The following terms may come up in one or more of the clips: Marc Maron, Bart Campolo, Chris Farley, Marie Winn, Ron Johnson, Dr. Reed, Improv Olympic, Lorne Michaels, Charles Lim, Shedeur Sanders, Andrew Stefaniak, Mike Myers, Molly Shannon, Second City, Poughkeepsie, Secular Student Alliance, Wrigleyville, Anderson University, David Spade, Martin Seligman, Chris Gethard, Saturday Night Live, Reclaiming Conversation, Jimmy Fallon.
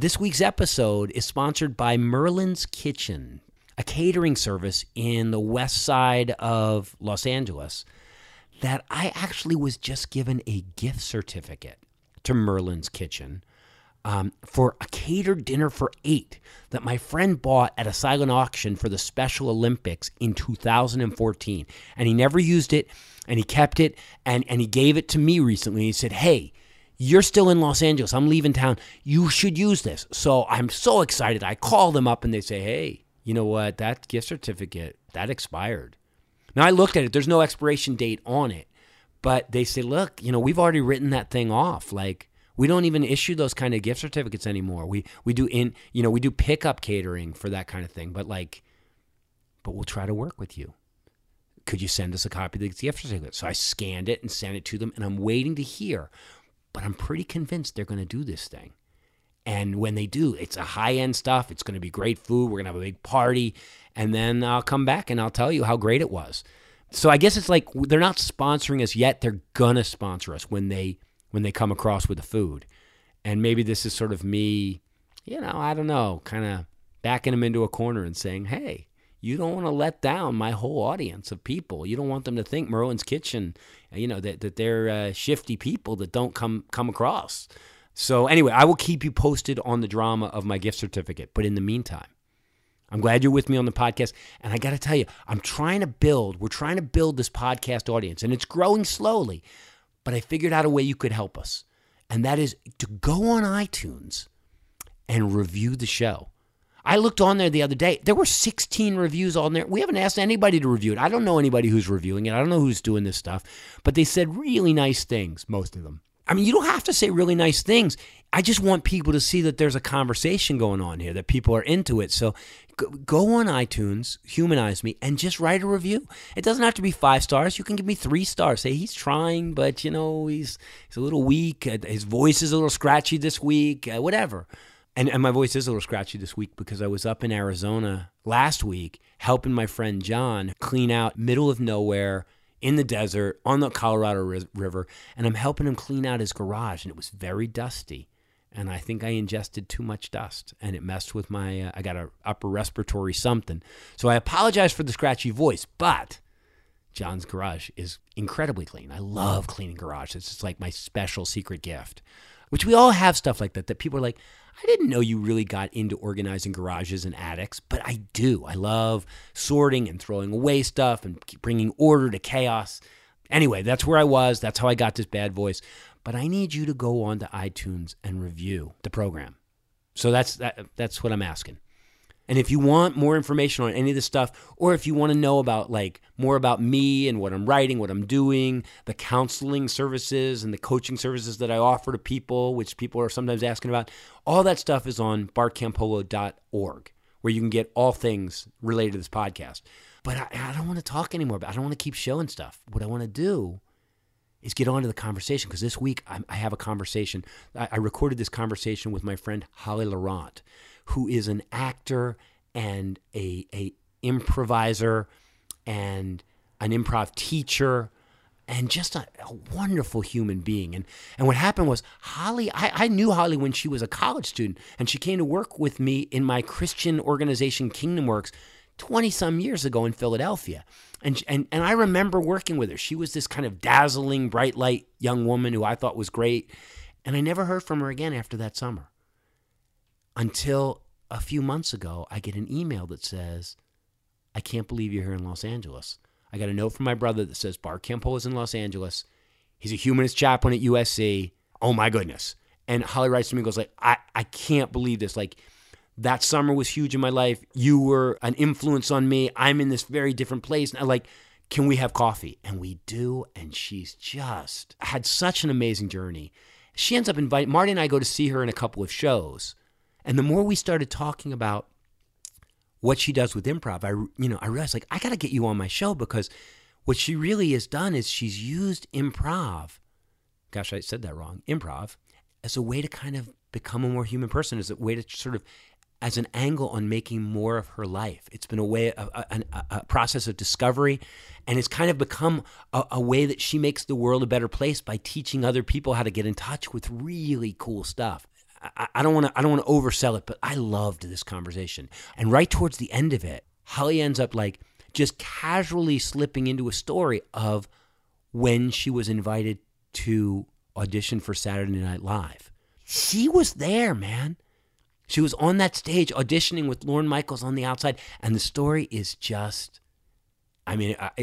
This week's episode is sponsored by Merlin's Kitchen, a catering service in the west side of Los Angeles that I actually was just given a gift certificate to Merlin's Kitchen for a catered dinner for 8 that my friend bought at a silent auction for the Special Olympics in 2014. And he never used it, and he kept it, and he gave it to me recently. He said, hey, you're still in Los Angeles. I'm leaving town. You should use this. So I'm so excited. I call them up and they say, hey, you know what? That gift certificate, that expired. Now I looked at it. There's no expiration date on it. But they say, look, you know, we've already written that thing off. Like, we don't even issue those kind of gift certificates anymore. We do pickup catering for that kind of thing. But like, but we'll try to work with you. Could you send us a copy of the gift certificate? So I scanned it and sent it to them, and I'm waiting to hear. But I'm pretty convinced they're going to do this thing. And when they do, it's a high-end stuff. It's going to be great food. We're going to have a big party. And then I'll come back and I'll tell you how great it was. So I guess it's like they're not sponsoring us yet. They're going to sponsor us when they come across with the food. And maybe this is sort of me, you know, I don't know, kind of backing them into a corner and saying, hey, you don't want to let down my whole audience of people. You don't want them to think Merlin's Kitchen, you know, that they're shifty people that don't come across. So anyway, I will keep you posted on the drama of my gift certificate. But in the meantime, I'm glad you're with me on the podcast. And I got to tell you, we're trying to build this podcast audience. And it's growing slowly. But I figured out a way you could help us. And that is to go on iTunes and review the show. I looked on there the other day. There were 16 reviews on there. We haven't asked anybody to review it. I don't know anybody who's reviewing it. I don't know who's doing this stuff. But they said really nice things, most of them. I mean, you don't have to say really nice things. I just want people to see that there's a conversation going on here, that people are into it. So go on iTunes, humanize me, and just write a review. It doesn't have to be 5 stars. You can give me 3 stars. Say, he's trying, but, you know, he's a little weak. His voice is a little scratchy this week, whatever. And my voice is a little scratchy this week because I was up in Arizona last week helping my friend John clean out middle of nowhere in the desert on the Colorado River. And I'm helping him clean out his garage. And it was very dusty. And I think I ingested too much dust. And it messed with my, I got an upper respiratory something. So I apologize for the scratchy voice. But John's garage is incredibly clean. I love cleaning garages. It's just like my special secret gift. Which we all have stuff like that people are like, I didn't know you really got into organizing garages and attics, but I do. I love sorting and throwing away stuff and bringing order to chaos. Anyway, that's where I was. That's how I got this bad voice. But I need you to go on to iTunes and review the program. So that's what I'm asking. And if you want more information on any of this stuff, or if you want to know about like more about me and what I'm writing, what I'm doing, the counseling services and the coaching services that I offer to people, which people are sometimes asking about, all that stuff is on bartcampolo.org, where you can get all things related to this podcast. But I don't want to talk anymore. But I don't want to keep showing stuff. What I want to do is get on to the conversation, because this week I have a conversation. I recorded this conversation with my friend Holly Laurent, who is an actor and a improviser and an improv teacher and just a wonderful human being. And what happened was Holly, I knew Holly when she was a college student, and she came to work with me in my Christian organization Kingdom Works 20-some years ago in Philadelphia. And I remember working with her. She was this kind of dazzling, bright light young woman who I thought was great. And I never heard from her again after that summer. Until a few months ago, I get an email that says, I can't believe you're here in Los Angeles. I got a note from my brother that says, Bart Kempo is in Los Angeles. He's a humanist chaplain at USC. Oh, my goodness. And Holly writes to me and goes, like, I can't believe this. Like, that summer was huge in my life. You were an influence on me. I'm in this very different place. And I'm like, can we have coffee? And we do. And she's just had such an amazing journey. She ends up inviting, Marty and I go to see her in a couple of shows. And the more we started talking about what she does with improv, I realized, like, I got to get you on my show, because what she really has done is she's used improv, gosh, I said that wrong, improv, as a way to kind of become a more human person, as a way to sort of, as an angle on making more of her life. It's been a way, a process of discovery, and it's kind of become a way that she makes the world a better place by teaching other people how to get in touch with really cool stuff. I don't want to oversell it, but I loved this conversation. And right towards the end of it, Holly ends up like just casually slipping into a story of when she was invited to audition for Saturday Night Live. She was there, man. She was on that stage auditioning with Lorne Michaels on the outside. And the story is just, I mean, I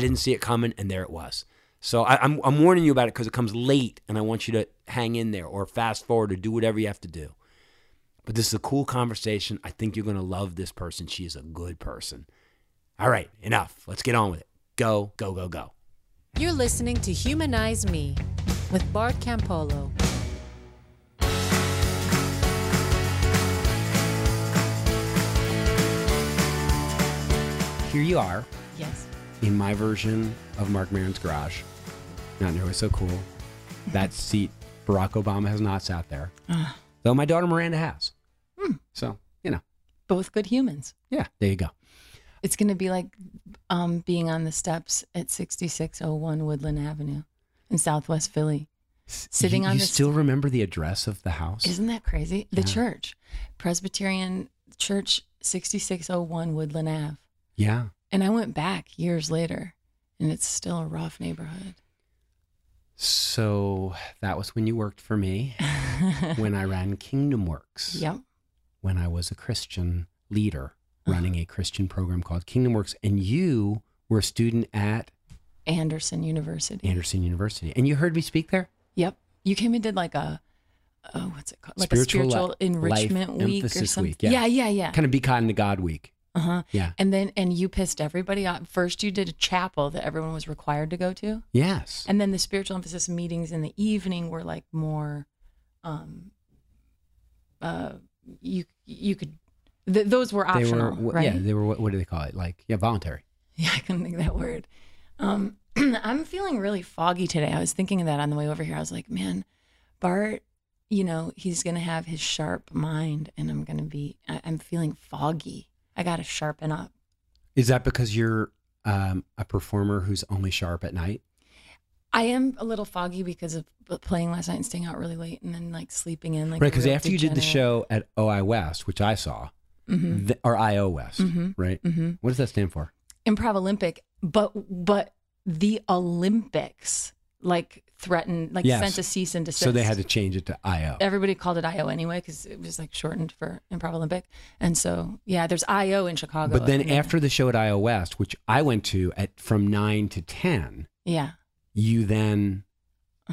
didn't see it coming, and there it was. So I'm warning you about it because it comes late, and I want you to hang in there or fast forward or do whatever you have to do. But this is a cool conversation. I think you're going to love this person. She is a good person. All right, enough. Let's get on with it. Go, go, go, go. You're listening to Humanize Me with Bart Campolo. Here you are. Yes. In my version of Marc Maron's garage. Not nearly so cool. That seat, Barack Obama has not sat there. Though my daughter Miranda has. So, you know. Both good humans. Yeah, there you go. It's going to be like being on the steps at 6601 Woodland Avenue in Southwest Philly. Sitting on the still remember the address of the house? Isn't that crazy? Yeah. The church. Presbyterian Church, 6601 Woodland Ave. Yeah. And I went back years later, and it's still a rough neighborhood. So that was when you worked for me, when I ran Kingdom Works. Yep. When I was a Christian leader running a Christian program called Kingdom Works. And you were a student at? Anderson University. Anderson University. And you heard me speak there? Yep. You came and did like a, oh, what's it called? Like a spiritual enrichment week or something. Week, yeah. Kind of be caught in the God week. Yeah. And you pissed everybody off. First, you did a chapel that everyone was required to go to. Yes. And then the spiritual emphasis meetings in the evening were like more, those were optional, right? Yeah, they were, what do they call it? Like, yeah, voluntary. Yeah, I couldn't think of that word. I'm feeling really foggy today. I was thinking of that on the way over here. I was like, man, Bart, you know, he's going to have his sharp mind, and I'm feeling foggy. I got to sharpen up. Is that because you're a performer who's only sharp at night? I am a little foggy because of playing last night and staying out really late and then like sleeping in. Like right, because after you did the show at IO West, which I saw, or IO West, right? What does that stand for? Improv Olympic, but the Olympics like threatened, like sent a cease and desist. So they had to change it to IO. Everybody called it IO anyway because it was like shortened for Improv Olympic. And so, yeah, there's IO in Chicago. But then after the show at IO West, which I went to at from 9 to 10. Yeah. You then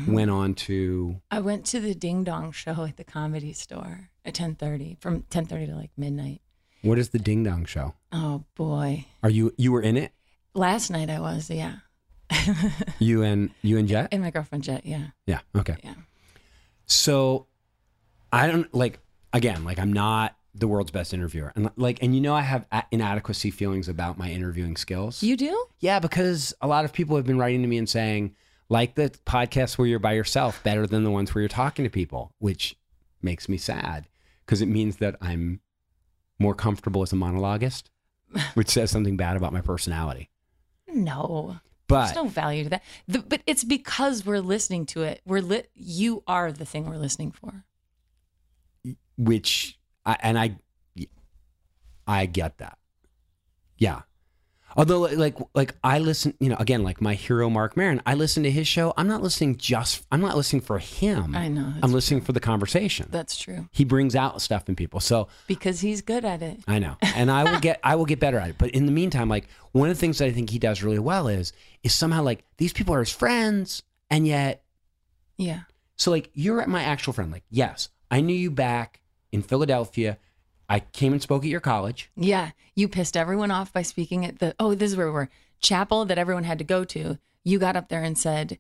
went on to... I went to the Ding Dong show at the Comedy Store at 10:30, from 10:30 to like midnight. What is the Ding Dong show? Oh, boy. Are you were in it? Last night I was, yeah. You and Jet? And my girlfriend Jet, yeah. Yeah, okay. Yeah. So I don't I'm not the world's best interviewer. And I have inadequacy feelings about my interviewing skills. You do? Yeah, because a lot of people have been writing to me and saying, like the podcasts where you're by yourself better than the ones where you're talking to people, which makes me sad because it means that I'm more comfortable as a monologuist, which says something bad about my personality. No. But there's no value to that. But it's because we're listening to it. You are the thing we're listening for. Which I get that. Yeah. Although like I listen, you know, again, like my hero Marc Maron, I listen to his show. I'm not listening for him. I know. I'm listening for the conversation. That's true. He brings out stuff in people. So because he's good at it. I know. And I will get better at it. But in the meantime, like one of the things that I think he does really well is somehow like these people are his friends and yet yeah. So like you're my actual friend. Like, yes, I knew you back in Philadelphia. I came and spoke at your college. Yeah. You pissed everyone off by speaking at the, this is where we were, chapel that everyone had to go to. You got up there and said,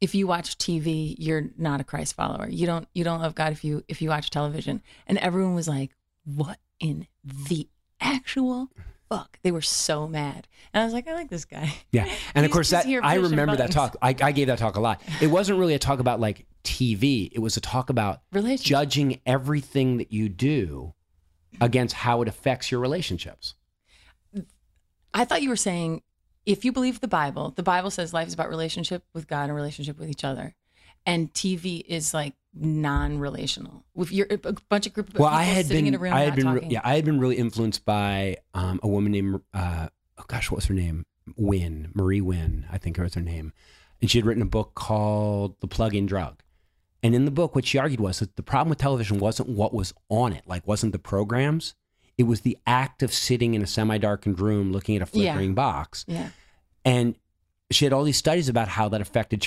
if you watch TV, you're not a Christ follower. You don't love God if you watch television. And everyone was like, what in the actual fuck? They were so mad. And I was like, I like this guy. Yeah. And of course I remember that talk. I gave that talk a lot. It wasn't really a talk about like TV. It was a talk about judging everything that you do against how it affects your relationships. I thought you were saying, if you believe the Bible says life is about relationship with God and relationship with each other. and TV is like non-relational with your a bunch of group of people sitting in a room not talking. Yeah, I had been really influenced by a woman named what was her name? Marie Winn, I think was her name. And she had written a book called The Plug-In Drug. And in the book, what she argued was that the problem with television wasn't what was on it, like wasn't the programs. It was the act of sitting in a semi-darkened room looking at a flickering box. Yeah. And she had all these studies about how that affected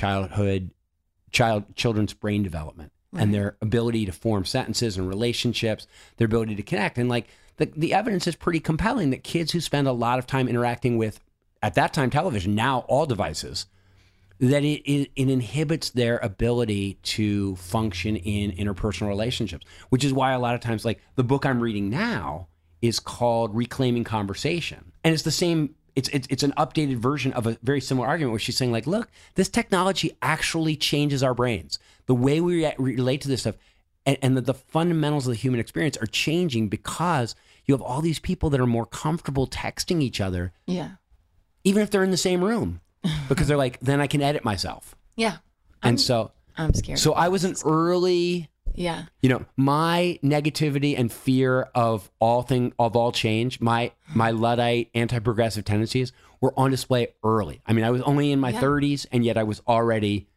children's brain development, right, and their ability to form sentences and relationships, their ability to connect. And like the evidence is pretty compelling that kids who spend a lot of time interacting with, at that time, television, now all devices, that it inhibits their ability to function in interpersonal relationships, which is why a lot of times, like the book I'm reading now is called Reclaiming Conversation. And it's the same, it's an updated version of a very similar argument where she's saying like, look, this technology actually changes our brains. The way we relate to this stuff and the fundamentals of the human experience are changing because you have all these people that are more comfortable texting each other. Yeah. Even if they're in the same room. Because they're like, then I can edit myself. Yeah. And I'm scared. So I was an early, you know, my negativity and fear of all change, my Luddite anti-progressive tendencies were on display early. I mean, I was only in my 30s, and yet I was already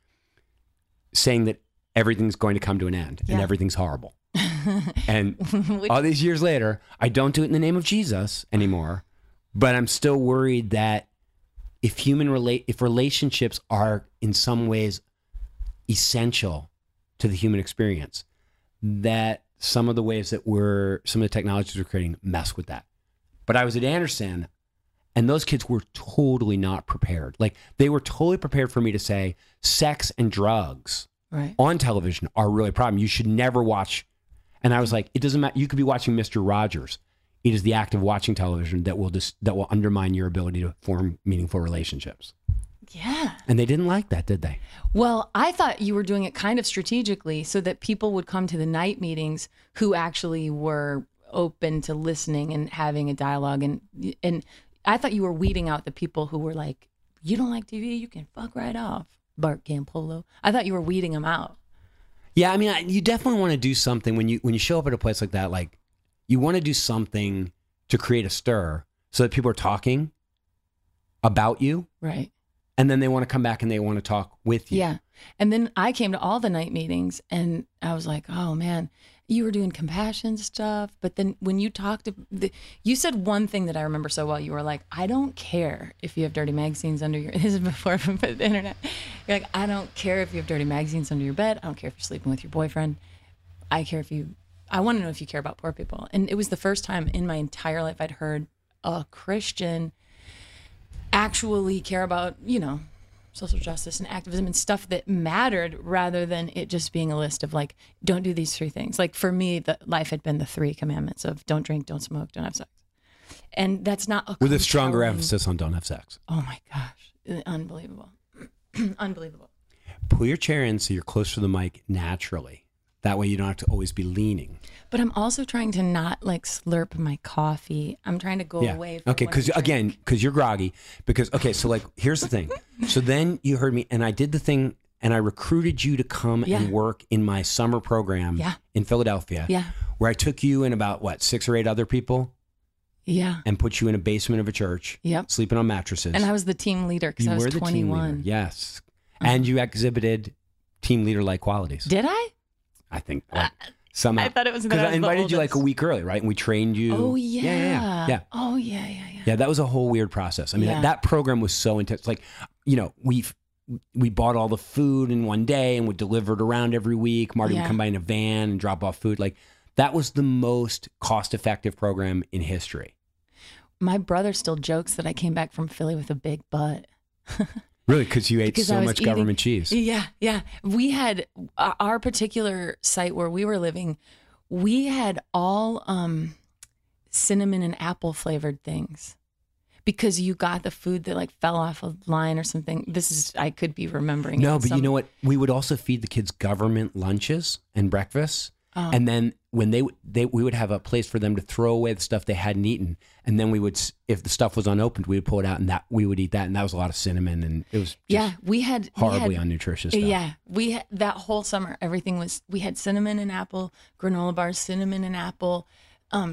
saying that everything's going to come to an end and everything's horrible. And all these years later, I don't do it in the name of Jesus anymore, but I'm still worried that if if relationships are in some ways essential to the human experience, that some of the ways that some of the technologies we're creating mess with that. But I was at Anderson, and those kids were totally not prepared. Like they were totally prepared for me to say sex and drugs on television are really a problem. You should never watch. And I was like, it doesn't matter. You could be watching Mr. Rogers. It is the act of watching television that will undermine your ability to form meaningful relationships. Yeah. And they didn't like that, did they? Well, I thought you were doing it kind of strategically so that people would come to the night meetings who actually were open to listening and having a dialogue. And I thought you were weeding out the people who were like, you don't like TV, you can fuck right off, Bart Campolo. I thought you were weeding them out. Yeah, I mean, you definitely want to do something when you show up at a place like that, like, you want to do something to create a stir so that people are talking about you. Right. And then they want to come back and they want to talk with you. Yeah. And then I came to all the night meetings and I was like, oh man, you were doing compassion stuff. But then when you talked, you said one thing that I remember so well. You were like, I don't care if you have dirty magazines under your, this is before the internet. You're like, I don't care if you have dirty magazines under your bed. I don't care if you're sleeping with your boyfriend. I want to know if you care about poor people. And it was the first time in my entire life I'd heard a Christian actually care about, you know, social justice and activism and stuff that mattered rather than it just being a list of like, don't do these three things. Like for me, the life had been the three commandments of don't drink, don't smoke, don't have sex. And that's not with a stronger emphasis on don't have sex. Oh my gosh. Unbelievable. Unbelievable. Pull your chair in so you're closer to the mic naturally. That way you don't have to always be leaning. But I'm also trying to not like slurp my coffee. I'm trying to go away. Okay, because you're groggy. Because, okay, so like, here's the thing. So then you heard me and I did the thing and I recruited you to come and work in my summer program in Philadelphia. Yeah. Where I took you and about, what, 6 or 8 other people? Yeah. And put you in a basement of a church. Yep. Sleeping on mattresses. And I was the team leader because I was 21. Team leader, yes. And you exhibited team leader-like qualities. Did I? I think somehow. I thought it was because I invited you like a week early, right? And we trained you. Oh yeah. Yeah. Oh yeah. Yeah, that was a whole weird process. I mean, that program was so intense. Like, you know, we bought all the food in one day and would deliver it around every week. Marty would come by in a van and drop off food. Like that was the most cost-effective program in history. My brother still jokes that I came back from Philly with a big butt. Really? Because you ate so much government cheese. Yeah. We had our particular site where we were living, we had all cinnamon and apple flavored things because you got the food that like fell off a line or something. I could be remembering. No, but you know what? We would also feed the kids government lunches and breakfasts. And then when we would have a place for them to throw away the stuff they hadn't eaten. And then we would, if the stuff was unopened, we would pull it out and that we would eat that. And that was a lot of cinnamon and it was just horribly unnutritious stuff. Yeah. We had, that whole summer, everything was, we had cinnamon and apple, granola bars, cinnamon and apple,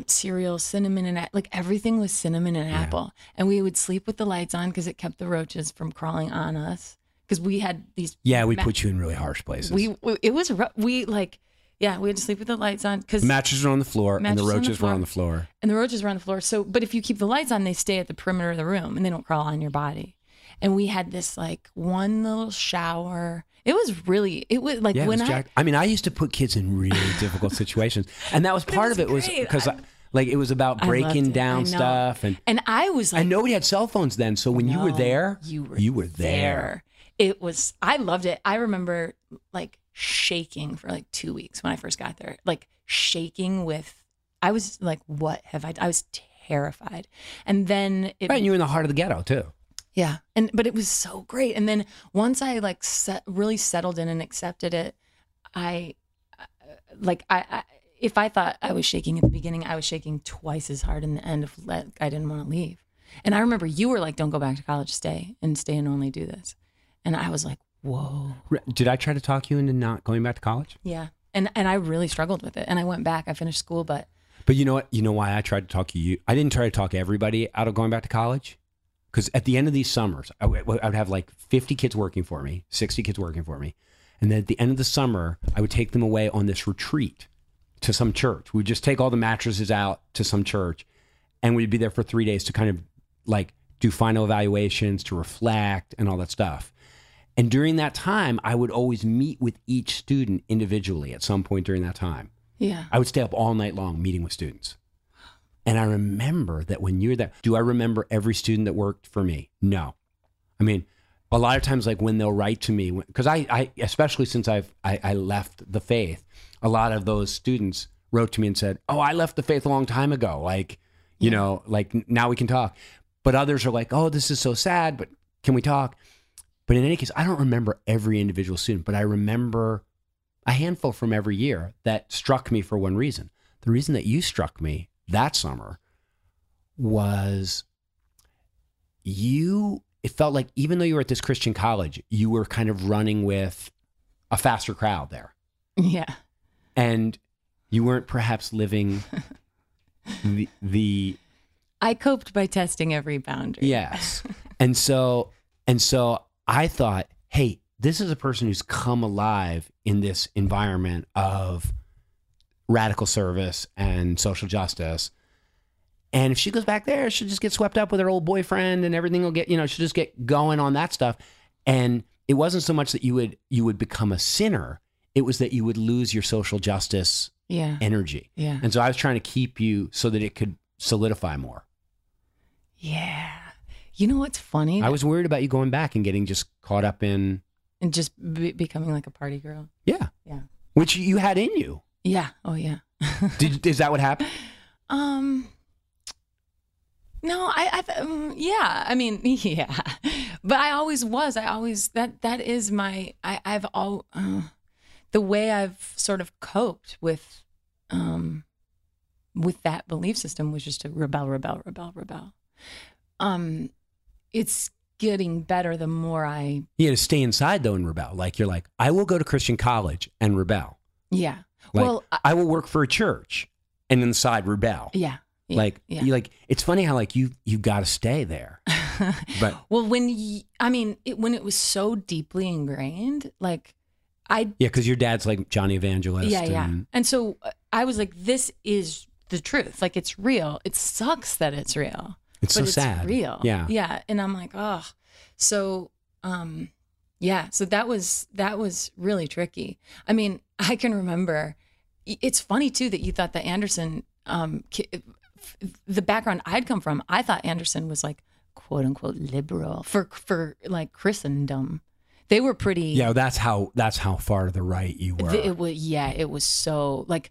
cereal, cinnamon and like everything was cinnamon and apple. And we would sleep with the lights on because it kept the roaches from crawling on us. Because we had these. Yeah. We put you in really harsh places. We had to sleep with the lights on because mattresses were on the floor and the roaches were on the floor. So, but if you keep the lights on, they stay at the perimeter of the room and they don't crawl on your body. And we had this like one little shower. I used to put kids in really difficult situations, and that was part of it was because like it was about breaking down stuff and I was like, and nobody had cell phones then, so when you were there, you were there. It was I loved it. I remember like shaking for like 2 weeks when I first got there, like shaking with, I was like, what have I was terrified. And then you were in the heart of the ghetto too. Yeah. But it was so great. And then once I like really settled in and accepted it, if I thought I was shaking at the beginning, I was shaking twice as hard in the end of I didn't want to leave. And I remember you were like, don't go back to college, stay and only do this. And I was like, whoa. Did I try to talk you into not going back to college? Yeah. And I really struggled with it. And I went back, I finished school, but you know what, you know why I tried to talk you? I didn't try to talk everybody out of going back to college. Because at the end of these summers, I would have like 50 kids working for me, 60 kids working for me. And then at the end of the summer, I would take them away on this retreat to some church. We'd just take all the mattresses out to some church and we'd be there for 3 days to kind of like do final evaluations, to reflect and all that stuff. And during that time, I would always meet with each student individually at some point during that time. Yeah. I would stay up all night long meeting with students. And I remember that when you're there, do I remember every student that worked for me? No. I mean, a lot of times, like when they'll write to me, because I especially since I left the faith, a lot of those students wrote to me and said, oh, I left the faith a long time ago. Like, you know, like now we can talk. But others are like, oh, this is so sad, but can we talk? But in any case, I don't remember every individual student, but I remember a handful from every year that struck me for one reason. The reason that you struck me that summer was it felt like even though you were at this Christian college, you were kind of running with a faster crowd there. Yeah. And you weren't perhaps living I coped by testing every boundary. Yes. And so I thought, hey, this is a person who's come alive in this environment of radical service and social justice. And if she goes back there, she'll just get swept up with her old boyfriend and everything will get, you know, she'll just get going on that stuff. And it wasn't so much that you would become a sinner. It was that you would lose your social justice energy. Yeah. And so I was trying to keep you so that it could solidify more. Yeah. You know what's funny? I was worried about you going back and getting just caught up in. And just becoming like a party girl. Yeah. Yeah. Which you had in you. Yeah. Oh, yeah. Is that what happened? No, but I always was. That is my, the way I've sort of coped with that belief system was just to rebel. It's getting better the more you had to stay inside though and rebel. Like you're like, I will go to Christian college and rebel. Yeah. Like, well, I will work for a church and inside rebel. Yeah. You like, it's funny how like you got to stay there. But well, when it was so deeply ingrained, like cause your dad's like Johnny Evangelist. Yeah. Yeah. And so I was like, this is the truth. Like it's real. It sucks that it's real. It's so sad. It's real. Yeah. Yeah. And I'm like, oh, so, yeah. So that was really tricky. I mean, I can remember, it's funny too, that you thought that Anderson, the background I'd come from, I thought Anderson was like quote unquote liberal for like Christendom. They were pretty. Yeah. That's how far to the right you were. It was so like,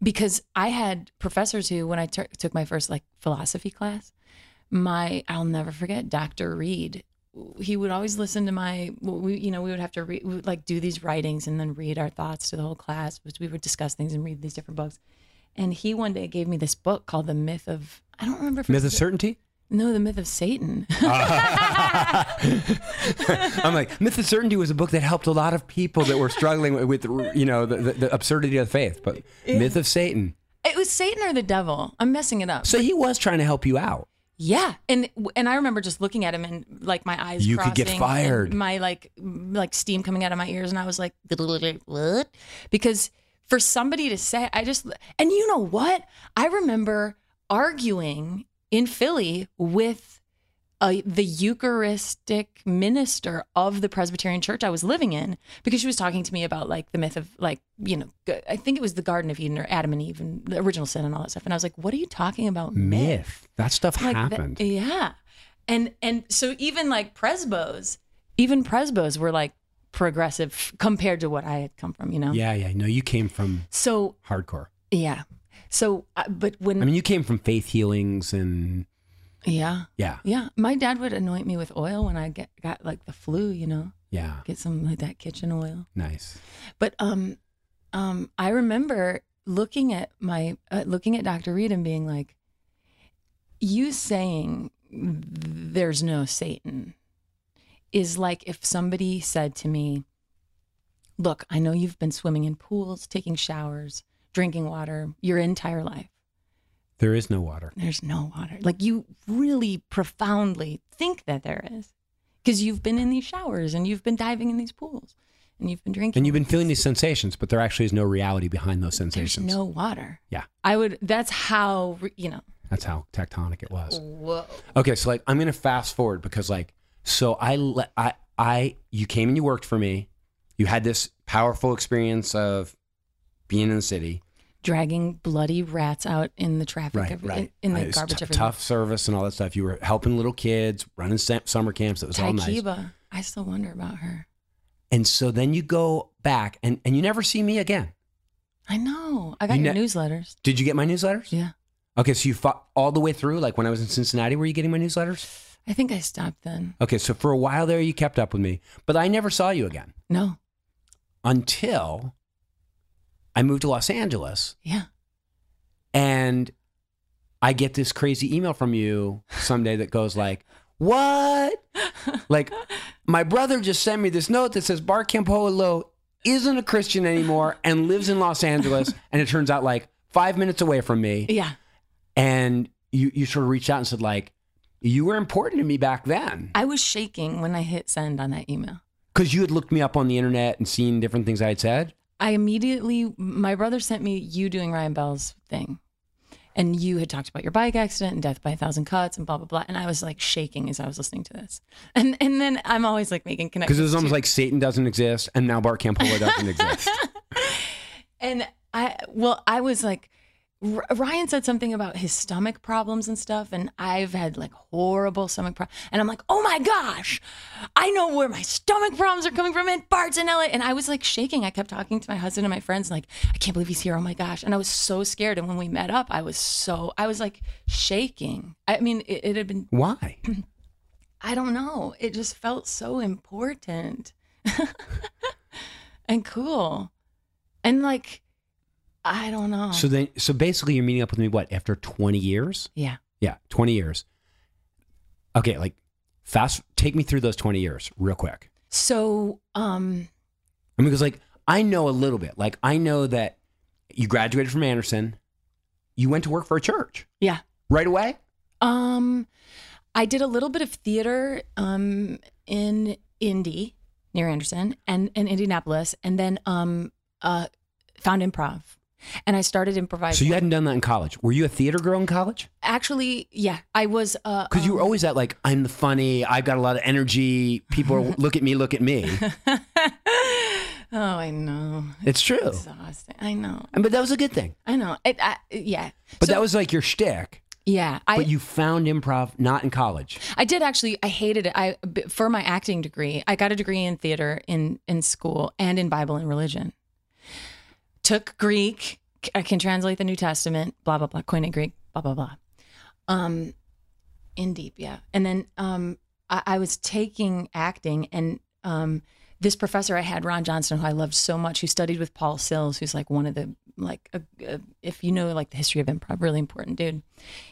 because I had professors who, when I took my first like philosophy class, I'll never forget Dr. Reed he would always listen to my, we would have to read, we would like do these writings and then read our thoughts to the whole class, which we would discuss things and read these different books. And he one day gave me this book called The Myth of, I don't remember. Myth of Certainty? No, The Myth of Satan. I'm like, Myth of Certainty was a book that helped a lot of people that were struggling with, you know, the absurdity of faith, but yeah. Myth of Satan. It was Satan or the devil. I'm messing it up. So he was trying to help you out. Yeah. And I remember just looking at him and like my eyes you crossing. You could get fired. My like steam coming out of my ears. And I was like, what? Because for somebody to say, I just, and you know what? I remember arguing in Philly with the Eucharistic minister of the Presbyterian church I was living in, because she was talking to me about like the myth of like, you know, I think it was the Garden of Eden or Adam and Eve and the original sin and all that stuff. And I was like, what are you talking about? Myth. That stuff like, happened. Yeah. And so even like presbos were like progressive compared to what I had come from, you know? Yeah. Yeah. No, you came from so hardcore. Yeah. So, but when, I mean, you came from faith healings and yeah. Yeah. Yeah. My dad would anoint me with oil when I got like the flu, you know? Yeah. Get some like that kitchen oil. Nice. But I remember looking at my Dr. Reed and being like, you saying there's no Satan is like if somebody said to me, look, I know you've been swimming in pools, taking showers, drinking water your entire life. There is no water. There's no water. Like you really profoundly think that there is because you've been in these showers and you've been diving in these pools and you've been drinking. And you've been feeling these sensations, but there actually is no reality behind those sensations. There's no water. Yeah. That's how, you know. That's how tectonic it was. Whoa. Okay. So like, I'm going to fast forward because like, so you came and you worked for me. You had this powerful experience of being in the city. Dragging bloody rats out in the traffic, in the garbage. Tough service and all that stuff. You were helping little kids, running summer camps. It was all nice. Kiba, I still wonder about her. And so then you go back, and you never see me again. I know. I got your newsletters. Did you get my newsletters? Yeah. Okay, so you fought all the way through, like when I was in Cincinnati, were you getting my newsletters? I think I stopped then. Okay, so for a while there, you kept up with me, but I never saw you again. No. Until I moved to Los Angeles. Yeah. And I get this crazy email from you someday that goes like, what? Like, my brother just sent me this note that says Bar Campolo isn't a Christian anymore and lives in Los Angeles. And it turns out like 5 minutes away from me. Yeah. And you sort of reached out and said like, you were important to me back then. I was shaking when I hit send on that email. Because you had looked me up on the internet and seen different things I had said. My brother sent me you doing Ryan Bell's thing, and you had talked about your bike accident and death by 1,000 cuts and blah, blah, blah. And I was like shaking as I was listening to this. And then I'm always like making connections. Because it was almost like Satan doesn't exist and now Bart Campolo doesn't exist. And I was like, Ryan said something about his stomach problems and stuff. And I've had like horrible stomach problems. And I'm like, oh my gosh, I know where my stomach problems are coming from. And Bart's in LA. And I was like shaking. I kept talking to my husband and my friends like, I can't believe he's here. Oh my gosh. And I was so scared. And when we met up, I was like shaking. I mean, it had been. Why? I don't know. It just felt so important and cool. And like, I don't know. So basically you're meeting up with me, what, after 20 years? Yeah. Yeah, 20 years. Okay, like, take me through those 20 years real quick. So, I mean, because, like, I know a little bit. Like, I know that you graduated from Anderson. You went to work for a church. Yeah. Right away? I did a little bit of theater in Indy, near Anderson, and in Indianapolis, and then found improv. And I started improvising. So you hadn't done that in college. Were you a theater girl in college? Actually, yeah, I was. Because you were always that like, I'm the funny, I've got a lot of energy. People look at me. Oh, I know. It's true. Exhausting. I know. But that was a good thing. I know. Yeah. But that was like your shtick. Yeah. But you found improv not in college. I did actually. I hated it. For my acting degree, I got a degree in theater in school and in Bible and religion. Took Greek. I can translate the New Testament. Blah blah blah. Koine Greek. Blah blah blah. In deep, yeah. And then I was taking acting, and this professor I had, Ron Johnson, who I loved so much, who studied with Paul Sills, who's like one of the, like, if you know, like, the history of improv, really important dude.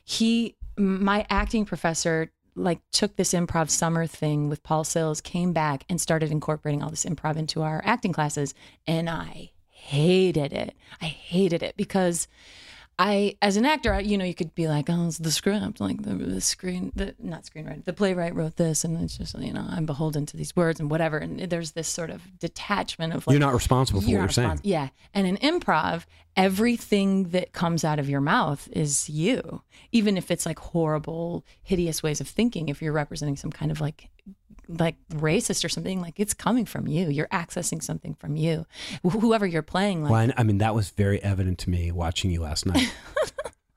He, my acting professor, like, took this improv summer thing with Paul Sills, came back and started incorporating all this improv into our acting classes. And I hated it. I hated it because I, as an actor, you know, you could be like, oh, it's the script, like the playwright wrote this, and it's just, you know, I'm beholden to these words and whatever. And there's this sort of detachment of, like, you're not responsible for what you're saying. Yeah. And in improv, everything that comes out of your mouth is you, even if it's like horrible, hideous ways of thinking. If you're representing some kind of like racist or something, like, it's coming from you. You're accessing something from you, whoever you're playing. Like, well, I mean, that was very evident to me watching you last night.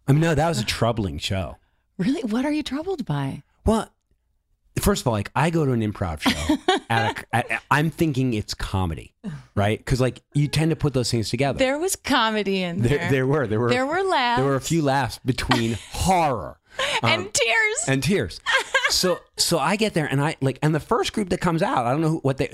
I mean, no, that was a troubling show. Really? What are you troubled by? Well, first of all, like, I go to an improv show. I'm thinking it's comedy, right? Because, like, you tend to put those things together. There was comedy in there. There were laughs. There were a few laughs between horror. And tears. And tears. So I get there, and I like, and the first group that comes out, I don't know what they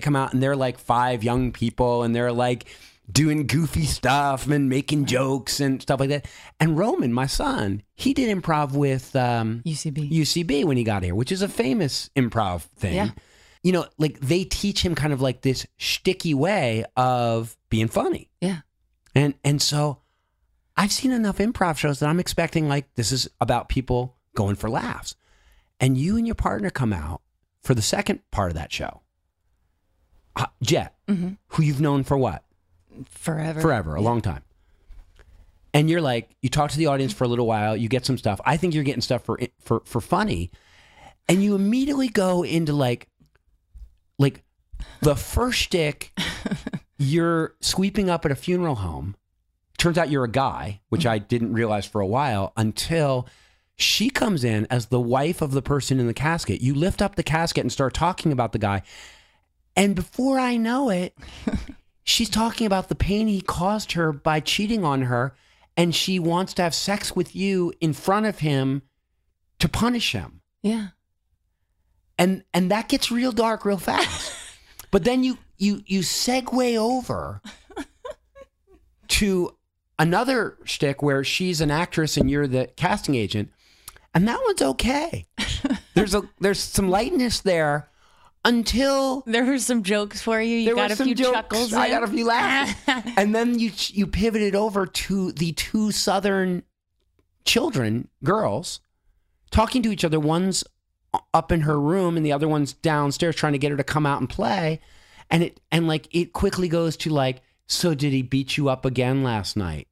come out, and they're like five young people, and they're like doing goofy stuff and making jokes and stuff like that. And Roman, my son, he did improv with UCB when he got here, which is a famous improv thing. Yeah. You know, like, they teach him kind of like this shticky way of being funny. Yeah. And so I've seen enough improv shows that I'm expecting, like, this is about people going for laughs. And you and your partner come out for the second part of that show. Jet, mm-hmm. who you've known for what? Forever, a long time. And you're like, you talk to the audience for a little while, you get some stuff. I think you're getting stuff for funny. And you immediately go into like the first shtick, you're sweeping up at a funeral home. Turns out you're a guy, which I didn't realize for a while, until she comes in as the wife of the person in the casket. You lift up the casket and start talking about the guy. And before I know it, she's talking about the pain he caused her by cheating on her. And she wants to have sex with you in front of him to punish him. Yeah. And that gets real dark real fast. But then you segue over to another shtick where she's an actress and you're the casting agent, and that one's okay. There's some lightness there until there were some jokes for you. You got a few chuckles. I got a few laughs, and then you pivoted over to the two Southern girls, talking to each other. One's up in her room, and the other one's downstairs trying to get her to come out and play, and it quickly goes to like, so did he beat you up again last night?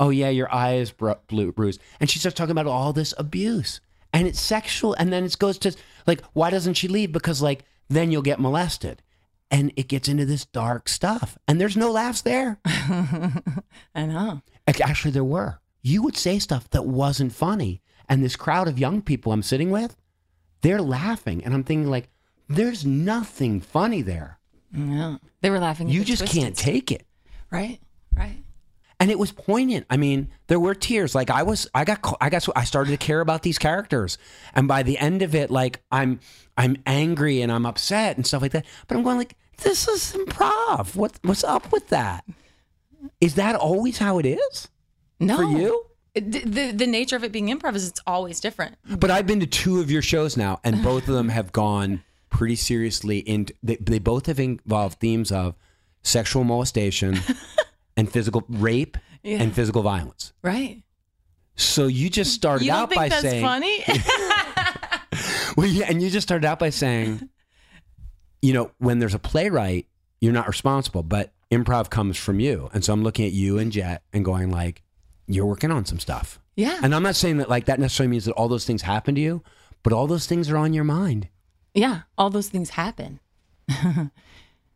Oh yeah, your eye is bruised. And she starts talking about all this abuse, and it's sexual. And then it goes to like, why doesn't she leave? Because like, then you'll get molested. And it gets into this dark stuff, and there's no laughs there. I know. Actually, there were. You would say stuff that wasn't funny. And this crowd of young people I'm sitting with, they're laughing. And I'm thinking like, there's nothing funny there. No, they were laughing. You just can't take it. Right. And it was poignant. I mean, there were tears. Like I started to care about these characters. And by the end of it, like I'm angry and I'm upset and stuff like that. But I'm going like, this is improv. What's up with that? Is that always how it is? No. For you? The nature of it being improv is it's always different. But I've been to two of your shows now, and both of them have gone pretty seriously into, they both have involved themes of sexual molestation and physical rape and physical violence. Right. So you just started out by saying, you think that's funny? Well, yeah, and you just started out by saying, you know, when there's a playwright, you're not responsible, but improv comes from you. And so I'm looking at you and Jet and going like, you're working on some stuff. Yeah. And I'm not saying that like that necessarily means that all those things happen to you, but all those things are on your mind. Yeah, all those things happen.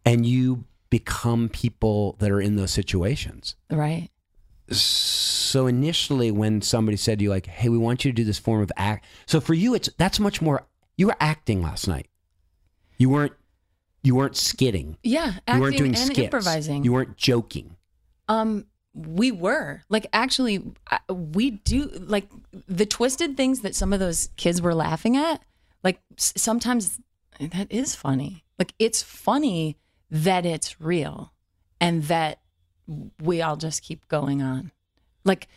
And you become people that are in those situations. Right. So initially when somebody said to you like, hey, we want you to do this form of act. So for you, that's much more, you were acting last night. You weren't skidding. Yeah, acting, you weren't doing skits, improvising. You weren't joking. We were like, actually, we do like the twisted things that some of those kids were laughing at. Like sometimes that is funny. Like it's funny that it's real and that we all just keep going on. Like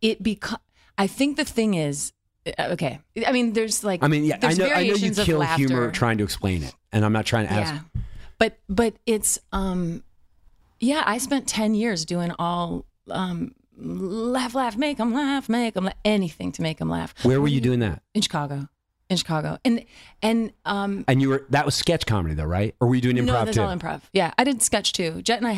it because I think the thing is, okay. I mean, there's like, I mean, yeah, I know you kill laughter. Humor trying to explain it, and I'm not trying to ask. Yeah. But it's, yeah, I spent 10 years doing all, laugh, make them laugh, anything to make them laugh. Where were you doing that? In Chicago. And you were, that was sketch comedy though, right? Or were you doing improv too? No, that's all improv. Yeah. I did sketch too. Jet and I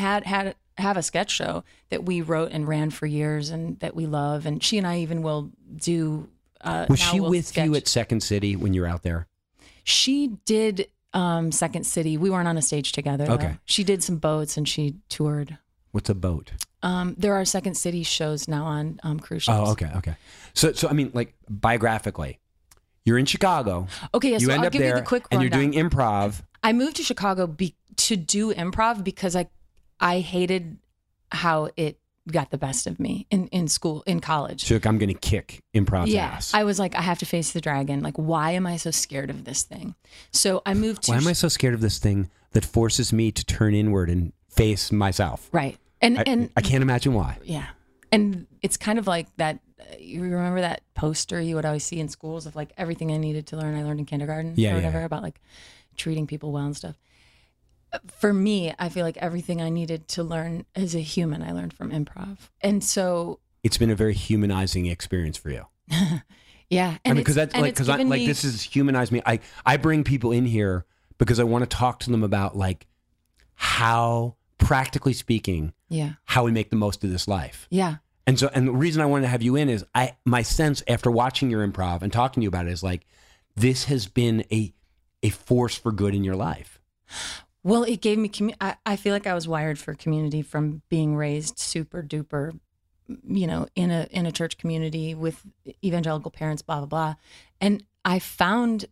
have a sketch show that we wrote and ran for years and that we love. And she and I even will do, was she with you at Second City when you were out there? She did, Second City. We weren't on a stage together. Okay. Though. She did some boats and she toured. What's a boat? There are Second City shows now on cruise ships. Oh, okay, okay. So I mean, like biographically, you're in Chicago. Okay, yeah, you so end I'll up give there, you the quick rundown. And you're doing improv. I moved to Chicago to do improv because I hated how it got the best of me in school, in college. So like, I'm going to kick improv's ass. I was like, I have to face the dragon. Like, why am I so scared of this thing? So I moved to... Why am I so scared of this thing that forces me to turn inward and face myself? Right. And I can't imagine why. Yeah. And it's kind of like that, you remember that poster you would always see in schools of like everything I needed to learn, I learned in kindergarten or whatever about like treating people well and stuff. For me, I feel like everything I needed to learn as a human, I learned from improv. And so it's been a very humanizing experience for you. Yeah. And I mean, because that's like, because like this has humanized me. I bring people in here because I want to talk to them about like how, practically speaking, how we make the most of this life. Yeah. And so, and the reason I wanted to have you in is my sense after watching your improv and talking to you about it is like, this has been a force for good in your life. Well, it gave me, I feel like I was wired for community from being raised super duper, you know, in a church community with evangelical parents, blah, blah, blah. And I have found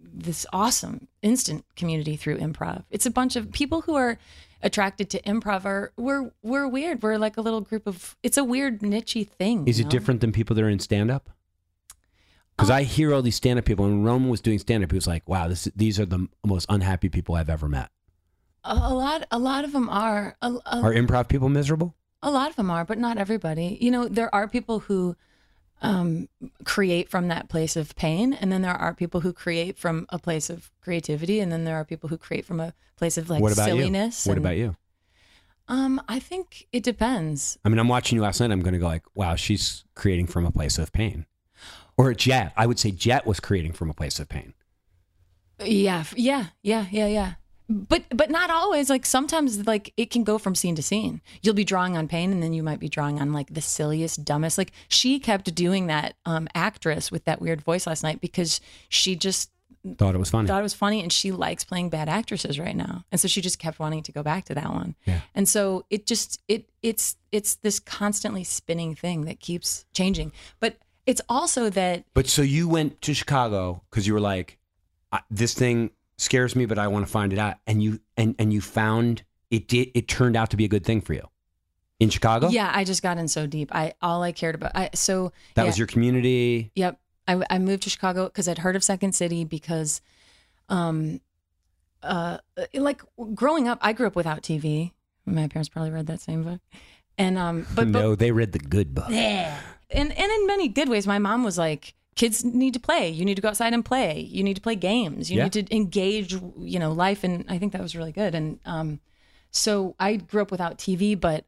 this awesome instant community through improv. It's a bunch of people who are attracted to improv we're weird. We're like a little group of, it's a weird nichey thing. Is it different than people that are in stand-up? Because I hear all these stand-up people, and when Roman was doing stand-up, he was like, wow, these are the most unhappy people I've ever met. A lot of them are. Are improv people miserable? A lot of them are, but not everybody. You know, there are people who create from that place of pain, and then there are people who create from a place of creativity, and then there are people who create from a place of like silliness. What about you? I think it depends. I mean, I'm watching you last night. I'm going to go like, wow, she's creating from a place of pain. Or Jet. I would say Jet was creating from a place of pain. Yeah. But not always. Like sometimes, like it can go from scene to scene. You'll be drawing on pain, and then you might be drawing on like the silliest, dumbest. Like she kept doing that actress with that weird voice last night because she just thought it was funny, and she likes playing bad actresses right now, and so she just kept wanting to go back to that one. Yeah. And so it just it's this constantly spinning thing that keeps changing. But it's also that. But so you went to Chicago because you were like, this thing scares me, but I want to find it out. And you found it it turned out to be a good thing for you in Chicago? Yeah, I just got in so deep. All I cared about was your community. Yep. I moved to Chicago because I'd heard of Second City because like growing up, I grew up without TV. My parents probably read that same book. And no, they read the good book. Yeah. And in many good ways, my mom was like, kids need to play. You need to go outside and play. You need to play games. You need to engage, you know, life. And I think that was really good. And so I grew up without TV, but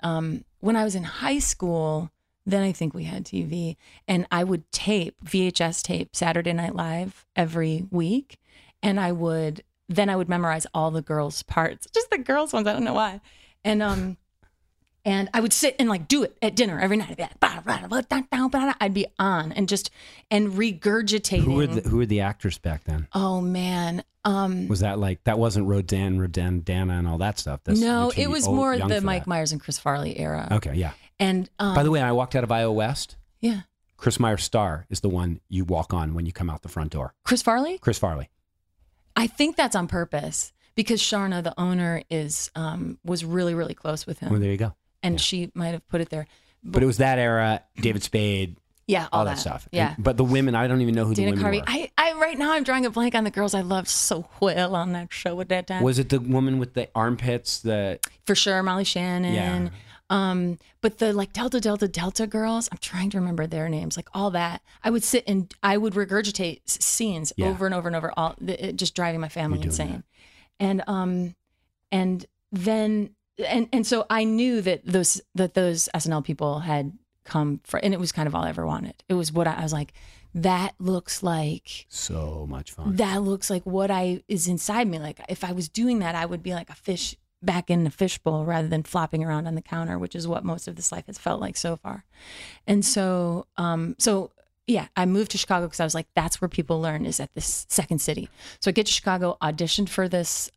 when I was in high school, then I think we had TV. And I would VHS tape, Saturday Night Live every week. And I would memorize all the girls' parts, just the girls' ones. I don't know why. And and I would sit and like do it at dinner every night. I'd be on and just regurgitating. Who were the actors back then? Oh man, was that like that wasn't Rodan, Dana, and all that stuff? No, it was more the Mike Myers and Chris Farley era. Okay, yeah. And by the way, I walked out of IO West. Yeah. Chris Myers' star is the one you walk on when you come out the front door. Chris Farley. I think that's on purpose because Sharna, the owner, was really really close with him. Well, there you go. And she might have put it there. But it was that era, David Spade, Yeah, all that stuff. Yeah. And, but the women, I don't even know who Dana the women Carvey. Were. I right now I'm drawing a blank on the girls I loved so well on that show at that time. Was it the woman with the armpits? That for sure, Molly Shannon. Yeah. But the like Delta girls, I'm trying to remember their names, like all that. I would sit and I would regurgitate scenes over and over and over, just driving my family insane. That. And so I knew that those SNL people had come for, and it was kind of all I ever wanted. It was what I was like, that looks like so much fun. That looks like what is inside me. Like if I was doing that, I would be like a fish back in the fishbowl rather than flopping around on the counter, which is what most of this life has felt like so far. And so, I moved to Chicago because I was like, that's where people learn, is at this Second City. So I get to Chicago, auditioned for this.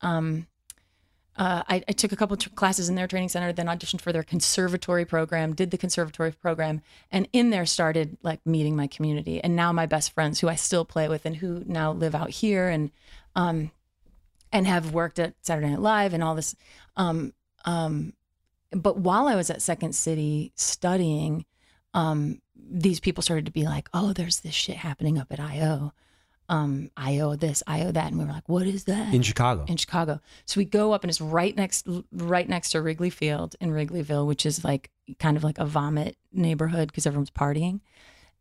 I took a couple of classes in their training center, then auditioned for their conservatory program, did the conservatory program, and in there started like meeting my community. And now my best friends who I still play with and who now live out here and have worked at Saturday Night Live and all this. But while I was at Second City studying, these people started to be like, oh, there's this shit happening up at IO. IO this, IO that. And we were like, what is that? In Chicago. In Chicago. So we go up and it's right next to Wrigley Field in Wrigleyville, which is like kind of like a vomit neighborhood because everyone's partying.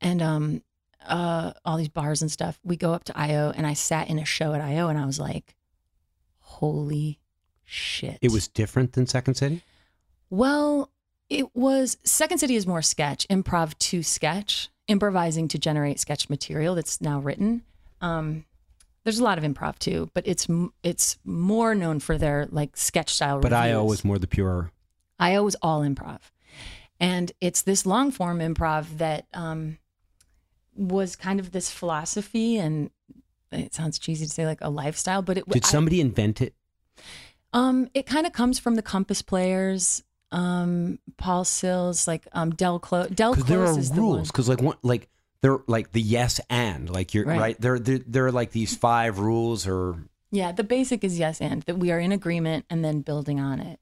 And all these bars and stuff. We go up to IO and I sat in a show at IO and I was like, holy shit. It was different than Second City? Well, Second City is more sketch, improv to sketch, improvising to generate sketch material that's now written. There's a lot of improv too, but it's more known for their like sketch style reviews. But IO was more the pure. IO was all improv. And it's this long form improv that was kind of this philosophy and it sounds cheesy to say like a lifestyle, but it was. Did somebody invent it? It kind of comes from the Compass Players, Paul Sills, like Del Close. Del Close there are is rules because the like they're like the yes and like you're right. There are like these five rules or the basic is yes and that we are in agreement and then building on it.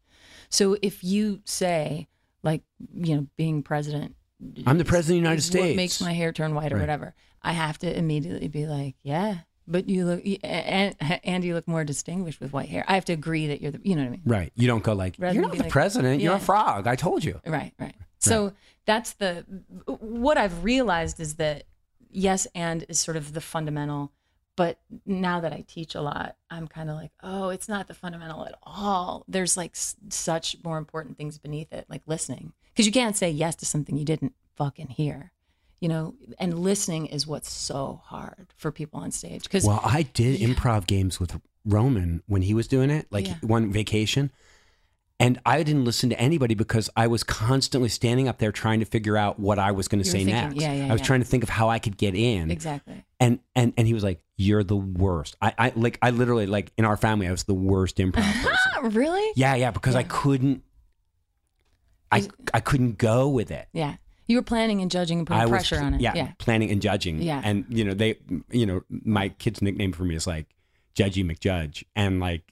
So if you say like being president, I'm the president of the United States. What makes my hair turn white or whatever? I have to immediately be like but you look, and you look more distinguished with white hair. I have to agree that you're the, you know what I mean? Right. You don't go like, you're not the president, you're a frog. I told you. Right. So that's what I've realized is that yes and is sort of the fundamental, but now that I teach a lot, I'm kind of like, oh, it's not the fundamental at all. There's like such more important things beneath it, like listening. Because you can't say yes to something you didn't fucking hear. And listening is what's so hard for people on stage. Well, I did improv games with Roman when he was doing it, like one vacation. And I didn't listen to anybody because I was constantly standing up there trying to figure out what I was going to say next. I was trying to think of how I could get in. Exactly. And he was like, you're the worst. I literally, like in our family, I was the worst improv person. Really? Yeah. Because I couldn't go with it. Yeah. You were planning and judging and putting pressure on it. Yeah, planning and judging. Yeah. And, my kid's nickname for me is like Judgy McJudge. And I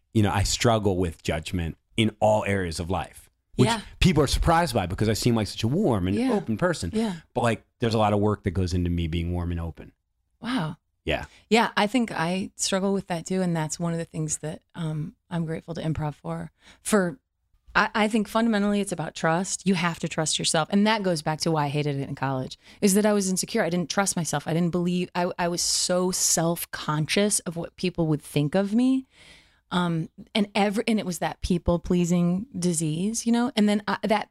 struggle with judgment in all areas of life, which people are surprised by because I seem like such a warm and open person. Yeah. But there's a lot of work that goes into me being warm and open. Wow. Yeah. Yeah. I think I struggle with that too. And that's one of the things that I'm grateful to improv for. I think fundamentally it's about trust. You have to trust yourself. And that goes back to why I hated it in college, is that I was insecure. I didn't trust myself. I didn't believe, I was so self-conscious of what people would think of me. And it was that people pleasing disease, and then that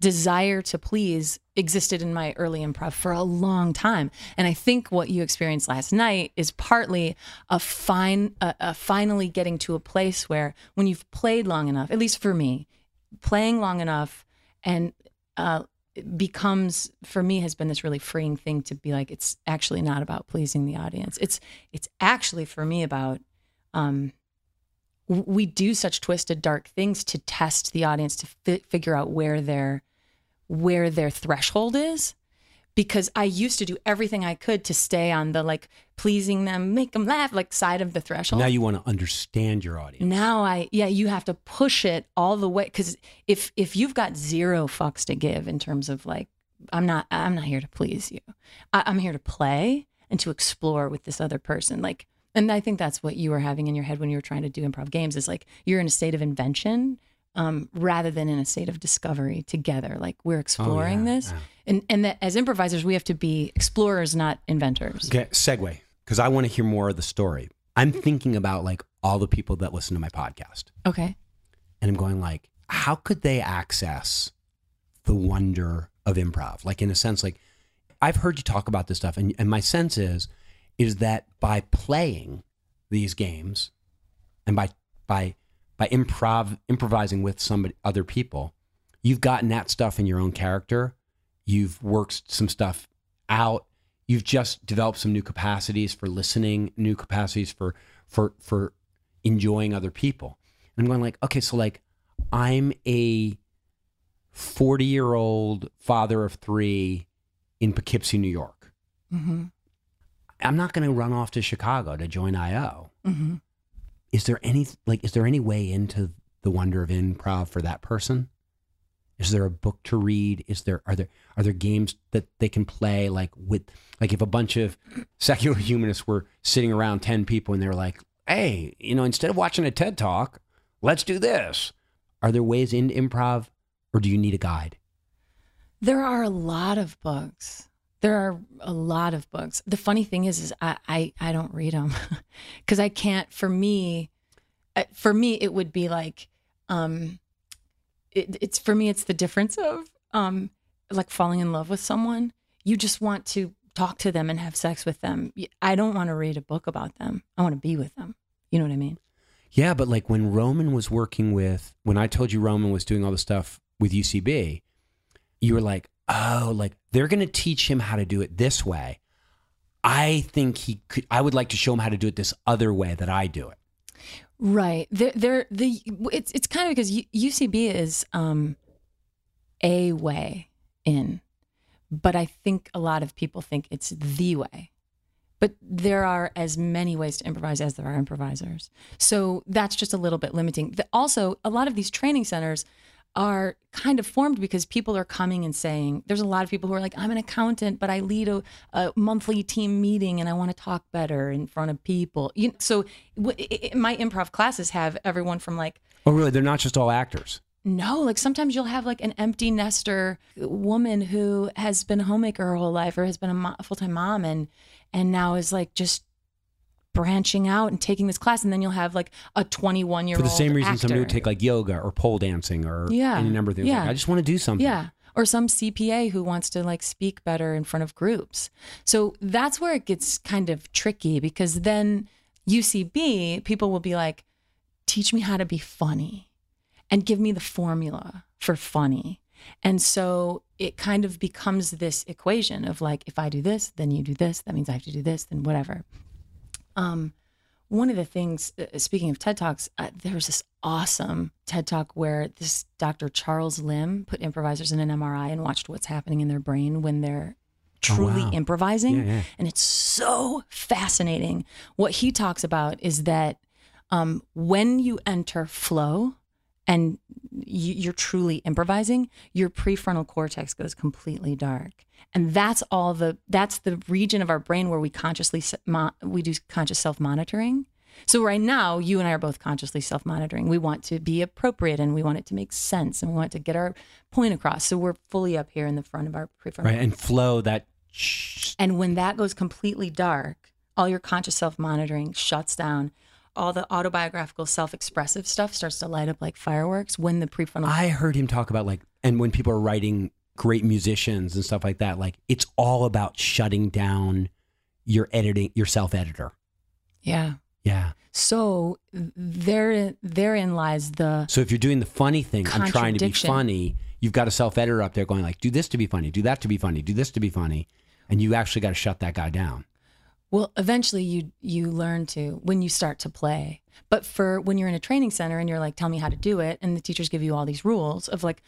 desire to please existed in my early improv for a long time. And I think what you experienced last night is partly finally getting to a place where when you've played long enough, at least for me, playing long enough and becomes, for me, has been this really freeing thing to be like, it's actually not about pleasing the audience. It's actually for me about, we do such twisted, dark things to test the audience to figure out where their threshold is, because I used to do everything I could to stay on the pleasing them, make them laugh, side of the threshold. Now you want to understand your audience. Now you have to push it all the way, because if you've got zero fucks to give in terms of I'm not here to please you. I'm here to play and to explore with this other person. Like, and I think that's what you were having in your head when you were trying to do improv games, is like, you're in a state of invention, rather than in a state of discovery together. Like, we're exploring this. Yeah. And that as improvisers, we have to be explorers, not inventors. Okay, segue, because I want to hear more of the story. I'm thinking about like all the people that listen to my podcast. Okay. And I'm going like, how could they access the wonder of improv? Like, in a sense, like, I've heard you talk about this stuff, and my sense is that by playing these games and by improvising with other people, you've gotten that stuff in your own character. You've worked some stuff out. You've just developed some new capacities for listening, new capacities for enjoying other people. And I'm going like, okay, so like, I'm a 40-year-old father of 3 in Poughkeepsie, New York. Mm-hmm. I'm not going to run off to Chicago to join IO. Mm-hmm. Is there any way into the wonder of improv for that person? Is there a book to read? Are there games that they can play? Like if a bunch of secular humanists were sitting around 10 people and they're like, hey, you know, instead of watching a TED Talk, let's do this. Are there ways into improv, or do you need a guide? There are a lot of books. There are a lot of books. The funny thing is I don't read them because I can't. For me, it would be like, it's the difference of like falling in love with someone. You just want to talk to them and have sex with them. I don't want to read a book about them. I want to be with them. You know what I mean? Yeah, but like when Roman was working with, when I told you Roman was doing all the stuff with UCB, you were like, oh, like they're going to teach him how to do it this way. I think he could, I would like to show him how to do it this other way that I do it. Right. It's kind of because UCB is a way in, but I think a lot of people think it's the way. But there are as many ways to improvise as there are improvisers. So that's just a little bit limiting. Also, a lot of these training centers are kind of formed because people are coming and saying, there's a lot of people who are like, I'm an accountant, but I lead a monthly team meeting and I want to talk better in front of people. You know, so my improv classes have everyone from like... Oh, really? They're not just all actors? No, like sometimes you'll have like an empty nester woman who has been a homemaker her whole life or has been a full-time mom and now is like just branching out and taking this class, and then you'll have like a 21-year-old. For the same reason, somebody would take like yoga or pole dancing or any number of things. Yeah. Like, I just want to do something. Yeah, or some CPA who wants to like speak better in front of groups. So that's where it gets kind of tricky, because then UCB people will be like, teach me how to be funny, and give me the formula for funny. And so it kind of becomes this equation of like, if I do this, then you do this. That means I have to do this, then whatever. One of the things, speaking of TED Talks, there was this awesome TED Talk where this Dr. Charles Lim put improvisers in an MRI and watched what's happening in their brain when they're truly improvising. Yeah, yeah. And it's so fascinating. What he talks about is that when you enter flow and you're truly improvising, your prefrontal cortex goes completely dark. And that's the region of our brain where we do conscious self-monitoring. So right now, you and I are both consciously self-monitoring. We want to be appropriate and we want it to make sense and we want to get our point across. So we're fully up here in the front of our prefrontal. Right, and flow that. And when that goes completely dark, all your conscious self-monitoring shuts down. All the autobiographical self-expressive stuff starts to light up like fireworks when the prefrontal. I heard him talk about like, and when people are writing great musicians and stuff like that, like it's all about shutting down your editing, your self-editor. Yeah. Yeah. So therein lies the. So if you're doing the funny thing, I'm trying to be funny, you've got a self-editor up there going like, do this to be funny, do that to be funny, do this to be funny. And you actually got to shut that guy down. Well, eventually you learn to, when you start to play. But for when you're in a training center and you're like, tell me how to do it. And the teachers give you all these rules of like,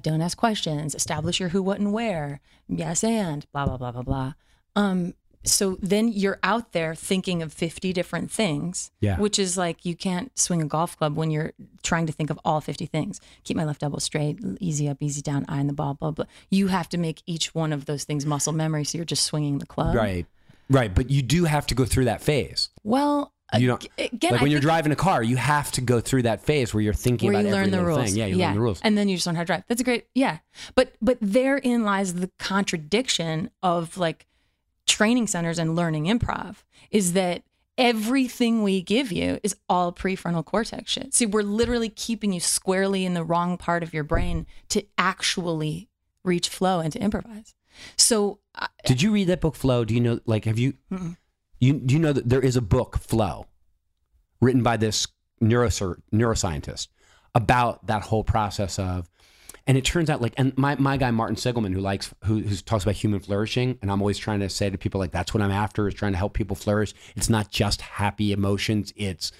don't ask questions, establish your who, what, and where, yes, and blah, blah, blah, blah, blah. So then you're out there thinking of 50 different things, yeah, which is like, you can't swing a golf club when you're trying to think of all 50 things. Keep my left elbow straight, easy up, easy down, eye on the ball, blah, blah. You have to make each one of those things muscle memory. So you're just swinging the club. Right. Right. But you do have to go through that phase. Well, you don't, again, like when you're driving a car, you have to go through that phase where you're thinking about every little thing. Yeah, you learn the rules. And then you just learn how to drive. That's a great, yeah. But therein lies the contradiction of like training centers and learning improv, is that everything we give you is all prefrontal cortex shit. See, we're literally keeping you squarely in the wrong part of your brain to actually reach flow and to improvise. So did you read that book, Flow? Do you know, like, have you... Mm-mm. You know that there is a book, Flow, written by this neuroscientist about that whole process of, and it turns out like, and my guy, Martin Seligman, who talks about human flourishing. And I'm always trying to say to people, like, that's what I'm after, is trying to help people flourish. It's not just happy emotions. It's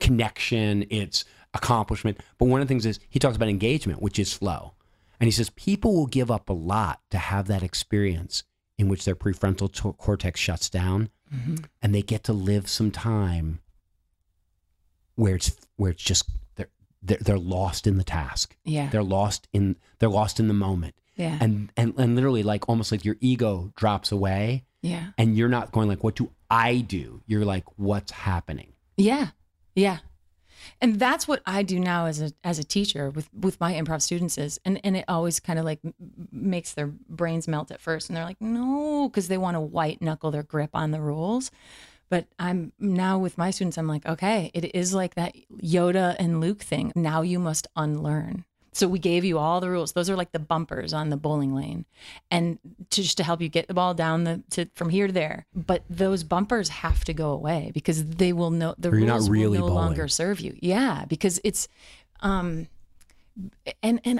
connection. It's accomplishment. But one of the things is he talks about engagement, which is flow. And he says, people will give up a lot to have that experience in which their prefrontal cortex shuts down, mm-hmm, and they get to live some time where it's just they're lost in the task. Yeah, they're lost in the moment. Yeah, and literally, like, almost like your ego drops away. Yeah, and you're not going like, what do I do? You're like, what's happening? Yeah, yeah. And that's what I do now as a teacher with my improv students is, and it always kind of like makes their brains melt at first, and they're like, no, because they want to white knuckle their grip on the rules. But I'm now with my students, I'm like, okay, it is like that Yoda and Luke thing. Now you must unlearn. So we gave you all the rules. Those are like the bumpers on the bowling lane, and just to help you get the ball down from here to there. But those bumpers have to go away because they will no, the rules will no longer serve you. Yeah, because it's, and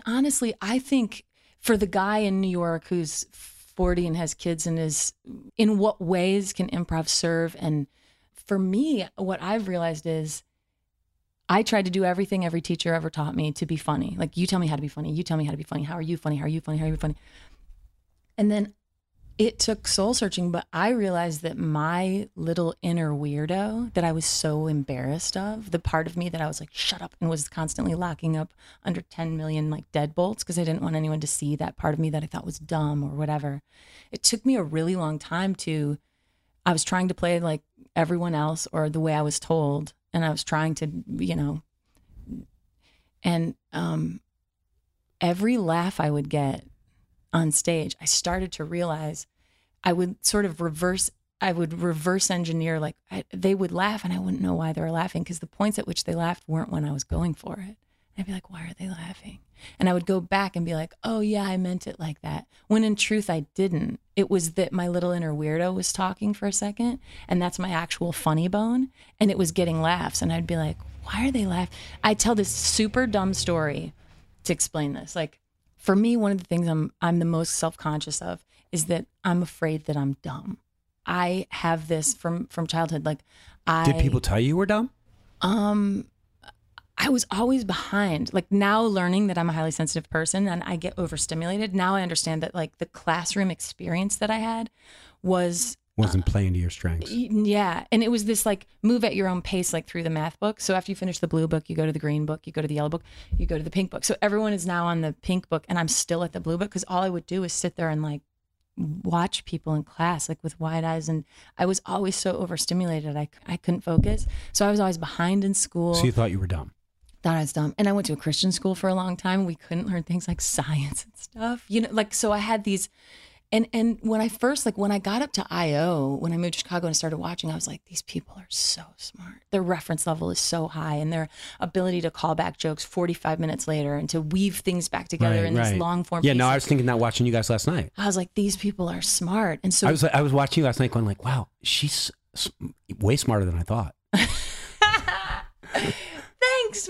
honestly, I think for the guy in New York who's 40 and has kids and is, in what ways can improv serve? And for me, what I've realized is, I tried to do everything every teacher ever taught me to be funny. Like, you tell me how to be funny. You tell me how to be funny. How are you funny? How are you funny? How are you funny? And then it took soul searching, but I realized that my little inner weirdo that I was so embarrassed of, the part of me that I was like, shut up, and was constantly locking up under 10 million like deadbolts because I didn't want anyone to see that part of me that I thought was dumb or whatever. It took me a really long time to, I was trying to play like everyone else or the way I was told. And I was trying to, you know, and every laugh I would get on stage, I started to realize I would reverse engineer, like they would laugh and I wouldn't know why they were laughing, because the points at which they laughed weren't when I was going for it. And I'd be like, why are they laughing? And I would go back and be like, oh yeah, I meant it like that. When in truth, I didn't. It was that my little inner weirdo was talking for a second, and that's my actual funny bone, and it was getting laughs. And I'd be like, why are they laughing? I tell this super dumb story to explain this. Like, for me, one of the things I'm the most self-conscious of is that I'm afraid that I'm dumb. I have this from childhood. Like, did people tell you were dumb? I was always behind. Like, now learning that I'm a highly sensitive person and I get overstimulated, now I understand that like the classroom experience that I had wasn't playing to your strengths. Yeah. And it was this like move at your own pace, like through the math book. So after you finish the blue book, you go to the green book, you go to the yellow book, you go to the pink book. So everyone is now on the pink book and I'm still at the blue book, because all I would do is sit there and like watch people in class, like with wide eyes, and I was always so overstimulated. I couldn't focus. So I was always behind in school. So you thought you were dumb. Thought I was dumb. And I went to a Christian school for a long time. We couldn't learn things like science and stuff, you know, like, so I had these, and when I first, like when I got up to IO, when I moved to Chicago and started watching, I was like, these people are so smart. Their reference level is so high, and their ability to call back jokes 45 minutes later and to weave things back together these long form. Yeah, pieces. No, I was thinking that watching you guys last night. I was like, these people are smart. And so I was watching you last night going like, wow, she's way smarter than I thought.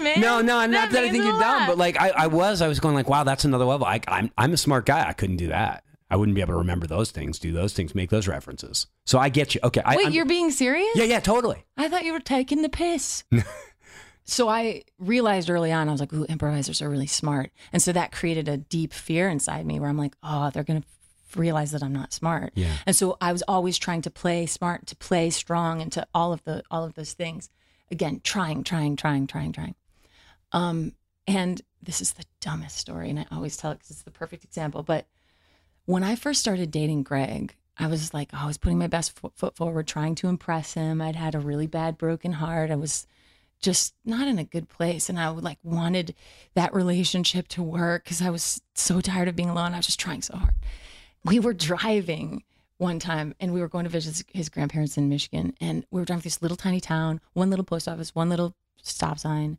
Man. No, not that I think you're dumb, but like I was going like, wow, that's another level. I'm a smart guy. I couldn't do that. I wouldn't be able to remember those things, do those things, make those references. So I get you. Okay. Wait, you're being serious? Yeah, totally. I thought you were taking the piss. So I realized early on, I was like, ooh, improvisers are really smart. And so that created a deep fear inside me where I'm like, oh, they're going to realize that I'm not smart. Yeah. And so I was always trying to play smart, to play strong, and to all of those things. Again, trying. And this is the dumbest story, and I always tell it because it's the perfect example. But when I first started dating Greg, I was like, oh, I was putting my best foot forward, trying to impress him. I'd had a really bad broken heart. I was just not in a good place. And I would like wanted that relationship to work because I was so tired of being alone. I was just trying so hard. We were driving one time and we were going to visit his grandparents in Michigan. And we were driving through this little tiny town, one little post office, one little stop sign.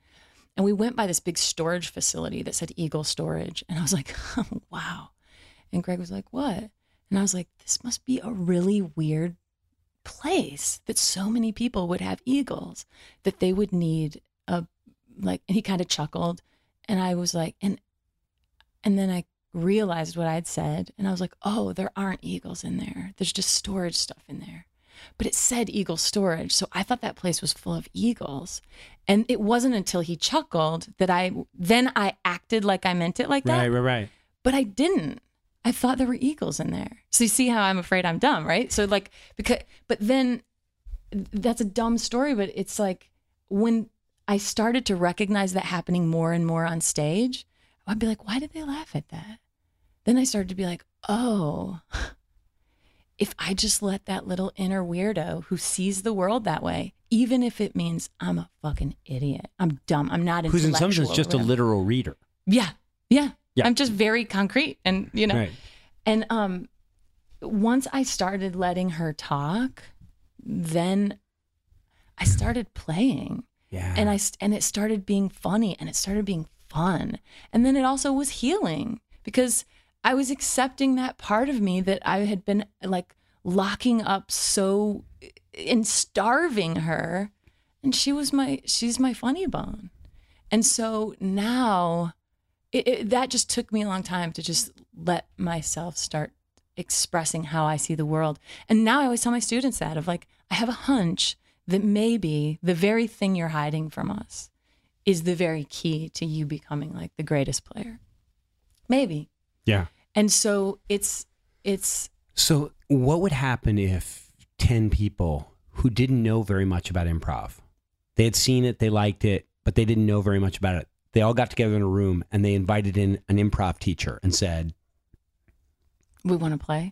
And we went by this big storage facility that said Eagle Storage. And I was like, oh, wow. And Greg was like, what? And I was like, this must be a really weird place that so many people would have eagles, that they would need a, like, and he kind of chuckled. And I was like, and then I realized what I had said. And I was like, oh, there aren't eagles in there. There's just storage stuff in there. But it said Eagle Storage. So I thought that place was full of eagles. And it wasn't until he chuckled that I acted like I meant it like that. Right. But I didn't. I thought there were eagles in there. So you see how I'm afraid I'm dumb, right? So like, but then that's a dumb story, but it's like when I started to recognize that happening more and more on stage, I'd be like, why did they laugh at that? Then I started to be like, oh, if I just let that little inner weirdo who sees the world that way, even if it means I'm a fucking idiot, I'm dumb, I'm not intellectual. Who's in some sense just a literal reader. Yeah. I'm just very concrete and, you know, right. And once I started letting her talk, then I started playing. Yeah. And it started being funny and it started being fun. And then it also was healing because I was accepting that part of me that I had been like locking up so and starving her. And she's my funny bone. And so now that just took me a long time to just let myself start expressing how I see the world. And now I always tell my students that of like, I have a hunch that maybe the very thing you're hiding from us is the very key to you becoming like the greatest player. Maybe. Yeah. And so it's. So what would happen if 10 people who didn't know very much about improv, they had seen it, they liked it, but they didn't know very much about it. They all got together in a room and they invited in an improv teacher and said, we want to play.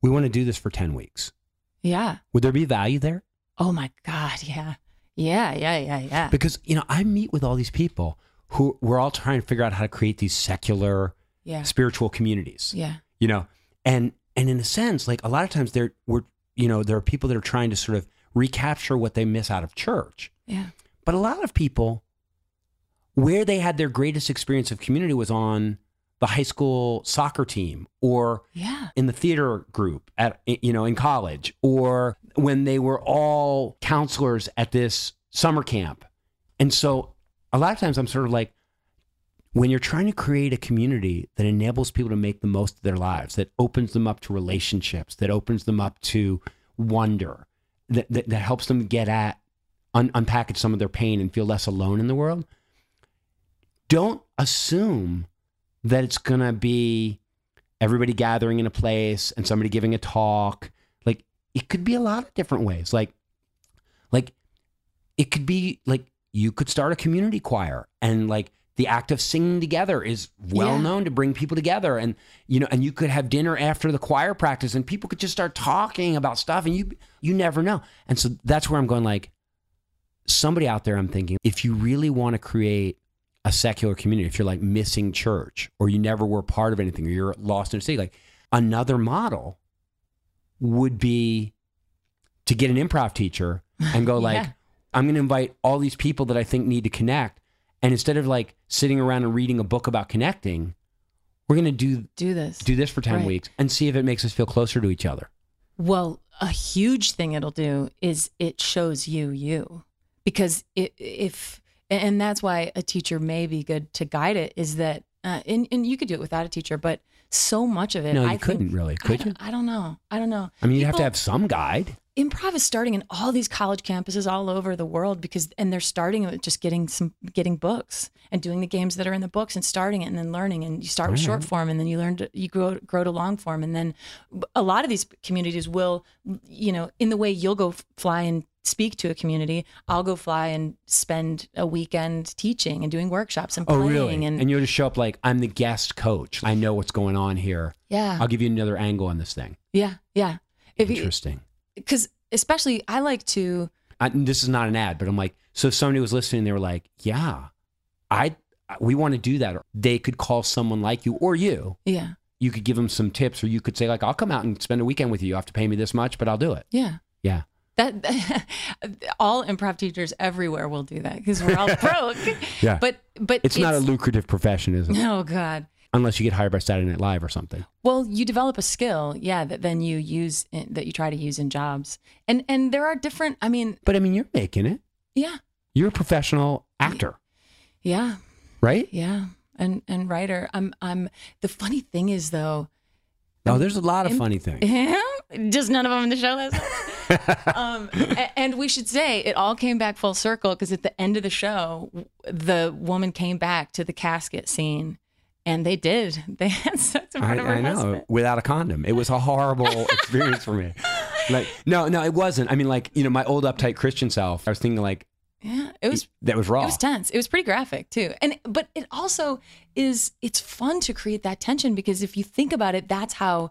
We want to do this for 10 weeks. Yeah. Would there be value there? Oh my God. Yeah. Yeah. Because, you know, I meet with all these people who we're all trying to figure out how to create these secular, spiritual communities. Yeah. You know, and in a sense, like a lot of times there are people that are trying to sort of recapture what they miss out of church. Yeah. But a lot of people, where they had their greatest experience of community was on the high school soccer team or in the theater group at, you know, in college, or when they were all counselors at this summer camp. And so a lot of times I'm sort of like, when you're trying to create a community that enables people to make the most of their lives, that opens them up to relationships, that opens them up to wonder, that helps them get at, unpackage some of their pain and feel less alone in the world. Don't assume that it's going to be everybody gathering in a place and somebody giving a talk. Like, it could be a lot of different ways. Like it could be like you could start a community choir and like the act of singing together is well known to bring people together. And, you know, and you could have dinner after the choir practice and people could just start talking about stuff and you never know. And so that's where I'm going, like, somebody out there, I'm thinking, if you really want to create a secular community, if you're like missing church or you never were part of anything or you're lost in a city, like another model would be to get an improv teacher and go like, I'm going to invite all these people that I think need to connect. And instead of like sitting around and reading a book about connecting, we're going to do this for 10 weeks and see if it makes us feel closer to each other. Well, a huge thing it'll do is it shows you, because and that's why a teacher may be good to guide it, is that, and you could do it without a teacher, but so much of it. No, you couldn't really, could you? I don't know. I don't know. I mean, you have to have some guide. Improv is starting in all these college campuses all over the world because, and they're starting with just getting books and doing the games that are in the books and starting it and then learning. And you start with short form and then you learn, you grow to long form. And then a lot of these communities will, you know, in the way you'll go fly and speak to a community, I'll go fly and spend a weekend teaching and doing workshops and playing. Oh, really? And you'll just show up like, I'm the guest coach. I know what's going on here. Yeah. I'll give you another angle on this thing. Yeah. Yeah. Interesting. Because especially I like to, this is not an ad, but I'm like, so if somebody was listening, they were like, yeah, we want to do that. Or they could call someone like you or you. Yeah. You could give them some tips, or you could say like, I'll come out and spend a weekend with you. You have to pay me this much, but I'll do it. Yeah. Yeah. That all improv teachers everywhere will do that because we're all broke. Yeah. But it's not a lucrative profession, is it? Oh God. Unless you get hired by Saturday Night Live or something. Well, you develop a skill, yeah, that then you use, that you try to use in jobs. And there are different, I mean. But I mean, you're making it. Yeah. You're a professional actor. Yeah. Right? Yeah. And writer. I'm the funny thing is though. No, there's a lot of funny things. Yeah? Just none of them in the show last night. And we should say it all came back full circle because at the end of the show, the woman came back to the casket scene. And they did. They had sex in front of her husband. Without a condom. It was a horrible experience for me. Like, no, it wasn't. I mean, like, you know, my old uptight Christian self, I was thinking like, yeah, it was, that was raw. It was tense. It was pretty graphic too. But it also is, it's fun to create that tension because if you think about it, that's how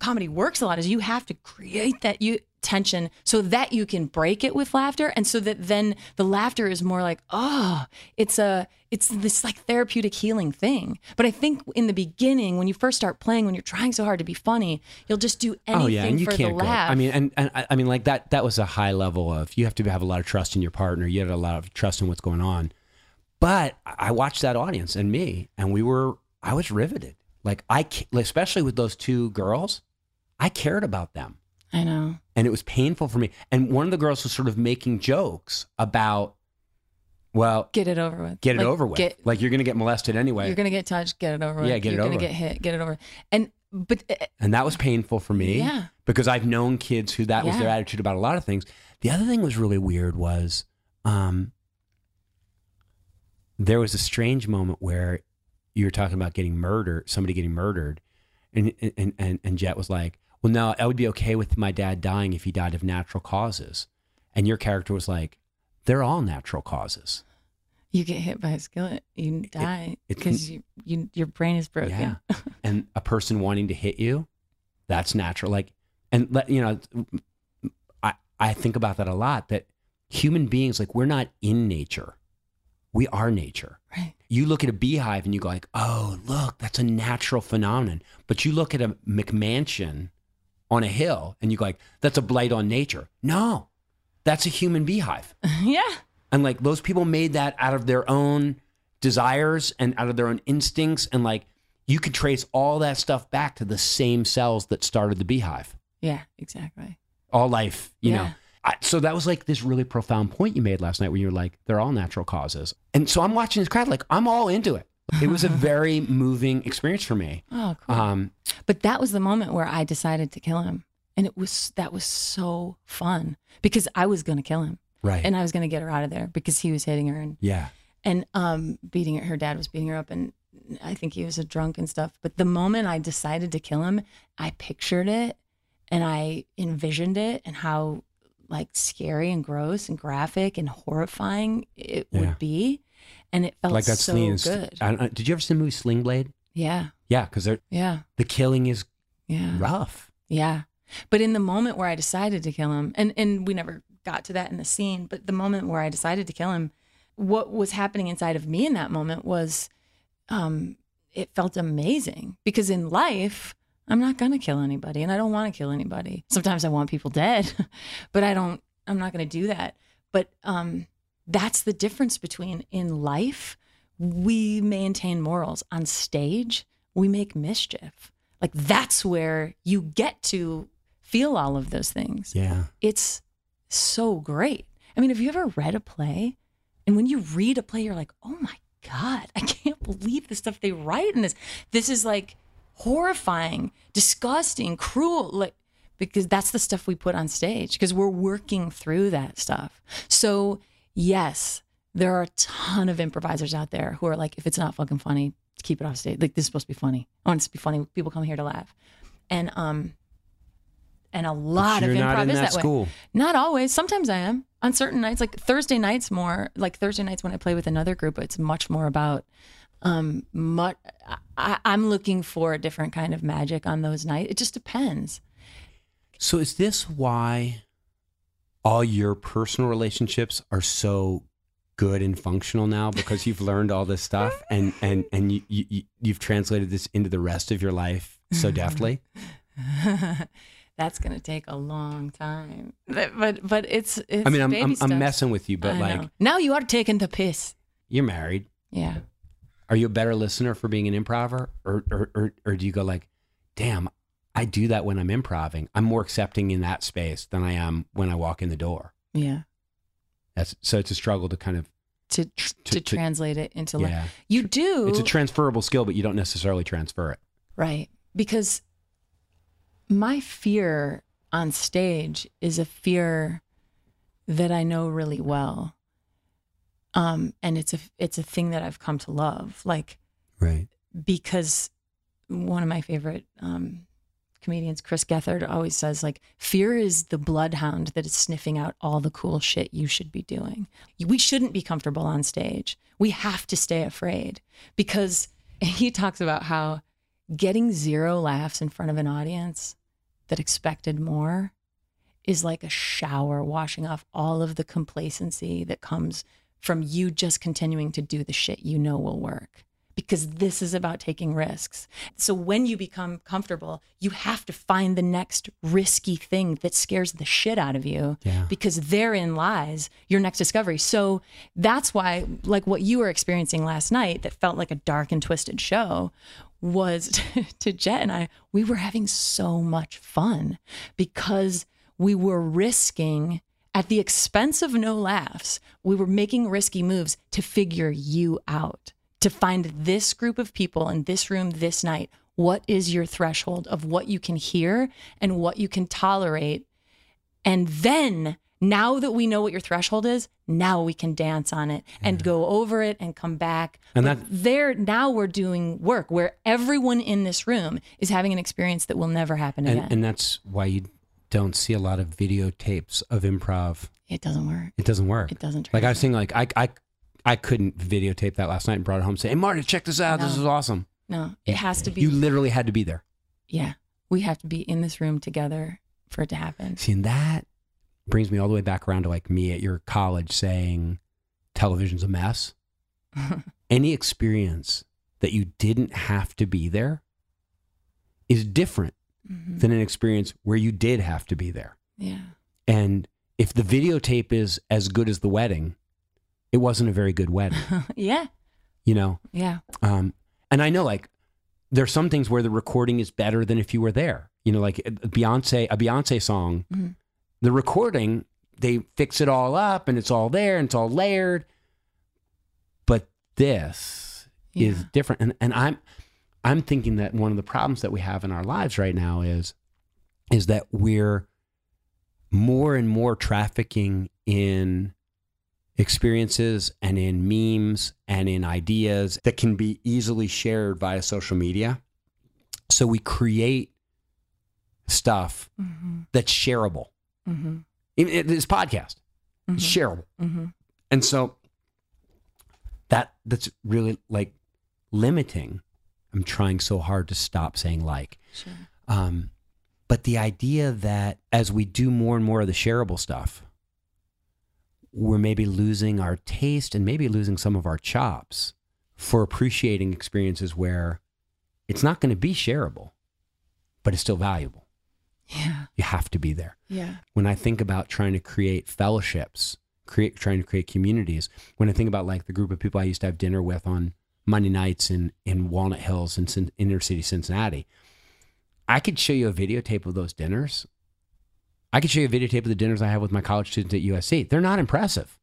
comedy works a lot, is you have to create that tension so that you can break it with laughter, and so that then the laughter is more like, oh, it's this like therapeutic healing thing. But I think in the beginning, when you first start playing, when you're trying so hard to be funny, you'll just do anything for the laugh. I mean, and I mean, like that was a high level of, you have to have a lot of trust in your partner. You had a lot of trust in what's going on. But I watched that audience and me, and I was riveted. Like especially with those two girls, I cared about them. I know. And it was painful for me. And one of the girls was sort of making jokes about, well, get it over with. Get it over with. Like you're going to get molested anyway. You're going to get touched. Get it over with. Yeah, get it over with. You're going to get hit. Get it over with. And that was painful for me. Yeah. Because I've known kids who that was their attitude about a lot of things. The other thing was really weird was there was a strange moment where you were talking about getting murdered, somebody getting murdered. And Jet was like, well, no, I would be okay with my dad dying if he died of natural causes. And your character was like, they're all natural causes. You get hit by a skillet, you die because your brain is broken. Yeah. And a person wanting to hit you, that's natural. Like, and you know, I think about that a lot, that human beings, like, we're not in nature. We are nature. Right. You look at a beehive and you go like, oh, look, that's a natural phenomenon. But you look at a McMansion on a hill and you go like, that's a blight on nature. No, that's a human beehive. Yeah. And like those people made that out of their own desires and out of their own instincts. And like, you could trace all that stuff back to the same cells that started the beehive. Yeah, exactly. All life, you know. So that was like this really profound point you made last night where you were like, they're all natural causes. And so I'm watching this crowd, like I'm all into it. It was a very moving experience for me. Oh, cool. But that was the moment where I decided to kill him. And that was so fun because I was going to kill him. Right. And I was going to get her out of there because he was hitting her and beating her. Her dad was beating her up and I think he was a drunk and stuff. But the moment I decided to kill him, I pictured it and I envisioned it and how like scary and gross and graphic and horrifying it would be. And it felt like that's so good. Did you ever see the movie Sling Blade? Yeah. Yeah, because the killing is rough. Yeah. But in the moment where I decided to kill him, and we never got to that in the scene, but the moment where I decided to kill him, what was happening inside of me in that moment was it felt amazing. Because in life, I'm not going to kill anybody and I don't want to kill anybody. Sometimes I want people dead, but I'm not going to do that. But that's the difference between in life, we maintain morals. On stage, we make mischief. Like that's where you get to feel all of those things. Yeah. It's so great. I mean, have you ever read a play? And when you read a play, you're like, oh my God, I can't believe the stuff they write in this. This is like horrifying, disgusting, cruel, like, because that's the stuff we put on stage, because we're working through that stuff. So yes, there are a ton of improvisers out there who are like, if it's not fucking funny, keep it off stage. Like, this is supposed to be funny. I want it to be funny. People come here to laugh. And a lot of improv is that way. Not always. Sometimes I am. On certain nights, like Thursday nights more, like Thursday nights when I play with another group, it's much more about, I'm looking for a different kind of magic on those nights. It just depends. So is this why all your personal relationships are so good and functional now, because you've learned all this stuff and you've translated this into the rest of your life so deftly? That's going to take a long time, but it's I mean, I'm messing with you, but like, now you are taking the piss. You're married. Yeah. Are you a better listener for being an improver, or do you go like, damn, I do that when I'm improving. I'm more accepting in that space than I am when I walk in the door. Yeah. That's, so it's a struggle to kind of to translate it into, yeah, like, you do. It's a transferable skill, but you don't necessarily transfer it. Right. Because my fear on stage is a fear that I know really well. And it's a thing that I've come to love. Like, right. Because one of my favorite, comedians, Chris Gethard, always says, like, fear is the bloodhound that is sniffing out all the cool shit you should be doing. We shouldn't be comfortable on stage. We have to stay afraid, because he talks about how getting 0 laughs in front of an audience that expected more is like a shower washing off all of the complacency that comes from you just continuing to do the shit you know will work. Because this is about taking risks. So when you become comfortable, you have to find the next risky thing that scares the shit out of you, yeah, because therein lies your next discovery. So that's why, like, what you were experiencing last night that felt like a dark and twisted show was to Jet and I, we were having so much fun because we were risking at the expense of no laughs. We were making risky moves to figure you out. To find this group of people in this room this night, what is your threshold of what you can hear and what you can tolerate? And then, now that we know what your threshold is, now we can dance on it and go over it and come back. And that, there, now we're doing work where everyone in this room is having an experience that will never happen again. And that's why you don't see a lot of videotapes of improv. It doesn't work. It doesn't work. It doesn't. Like, I've seen, like, I couldn't videotape that last night and brought it home and say, hey, Marty, check this out. No. This is awesome. No, it has to be. You literally had to be there. Yeah. We have to be in this room together for it to happen. See, and that brings me all the way back around to, like, me at your college saying television's a mess. Any experience that you didn't have to be there is different than an experience where you did have to be there. Yeah. And if the videotape is as good as the wedding, it wasn't a very good wedding. Yeah. You know? Yeah. And I know, like, there's some things where the recording is better than if you were there. You know, like a Beyonce song, the recording, they fix it all up and it's all there and it's all layered. But this is different. And I'm thinking that one of the problems that we have in our lives right now is that we're more and more trafficking in experiences and in memes and in ideas that can be easily shared via social media. So we create stuff that's shareable. This podcast is shareable. And so that's really, like, limiting. I'm trying so hard to stop saying like. Sure. But the idea that as we do more and more of the shareable stuff, we're maybe losing our taste and maybe losing some of our chops for appreciating experiences where it's not going to be shareable, but it's still valuable. Yeah. You have to be there. Yeah. When I think about trying to create fellowships, trying to create communities, when I think about, like, the group of people I used to have dinner with on Monday nights in Walnut Hills in inner city Cincinnati, I could show you a videotape of those dinners. I could show you a videotape of the dinners I have with my college students at USC. They're not impressive.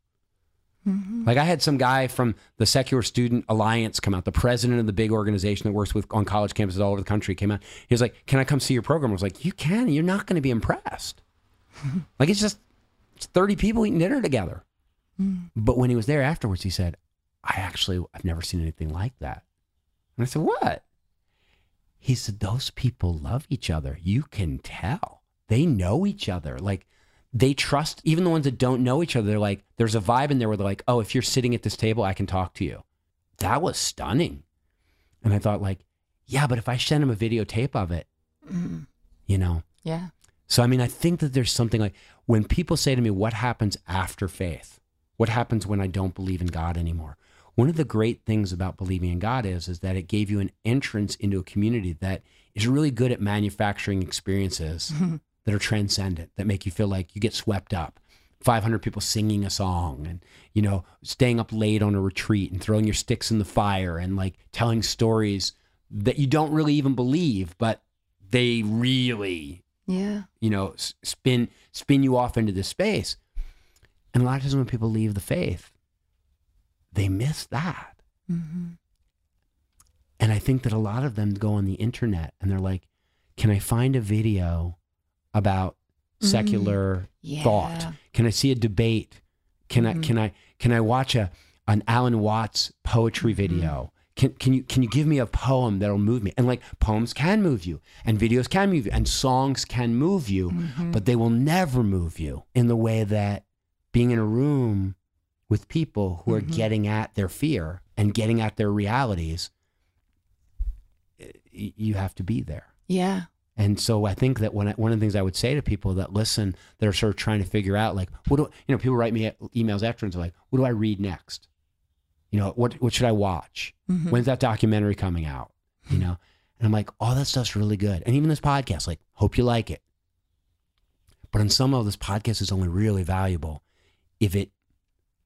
Mm-hmm. Like I had some guy from the Secular Student Alliance come out, the president of the big organization that works with on college campuses all over the country came out. He was like, can I come see your program? I was like, you can, you're not going to be impressed. Like it's 30 people eating dinner together. Mm. But when he was there afterwards, he said, I've never seen anything like that. And I said, what? He said, those people love each other. You can tell. They know each other. Like they trust, even the ones that don't know each other, they're like, there's a vibe in there where they're like, oh, if you're sitting at this table, I can talk to you. That was stunning. And I thought like, yeah, but if I send him a videotape of it, mm. you know? Yeah. So, I mean, I think that there's something like when people say to me, what happens after faith? What happens when I don't believe in God anymore? One of the great things about believing in God is that it gave you an entrance into a community that is really good at manufacturing experiences that are transcendent, that make you feel like you get swept up. 500 people singing a song and, you know, staying up late on a retreat and throwing your sticks in the fire and like telling stories that you don't really even believe, but they really... Yeah. You know, spin you off into this space. And a lot of times when people leave the faith, they miss that. Mm-hmm. And I think that a lot of them go on the internet and they're like, can I find a video about secular thought? Can I see a debate? Can I watch an Alan Watts poetry video? Can you give me a poem that'll move me? And like poems can move you and videos can move you and songs can move you, but they will never move you in the way that being in a room with people who are getting at their fear and getting at their realities, you have to be there. Yeah. And so I think that one of the things I would say to people that listen, that are sort of trying to figure out like, what do, you know, people write me emails after and they're like, what do I read next? You know, what should I watch? When's that documentary coming out? You know? And I'm like, all that stuff's really good. And even this podcast, like, hope you like it. But on some level, this podcast is only really valuable if it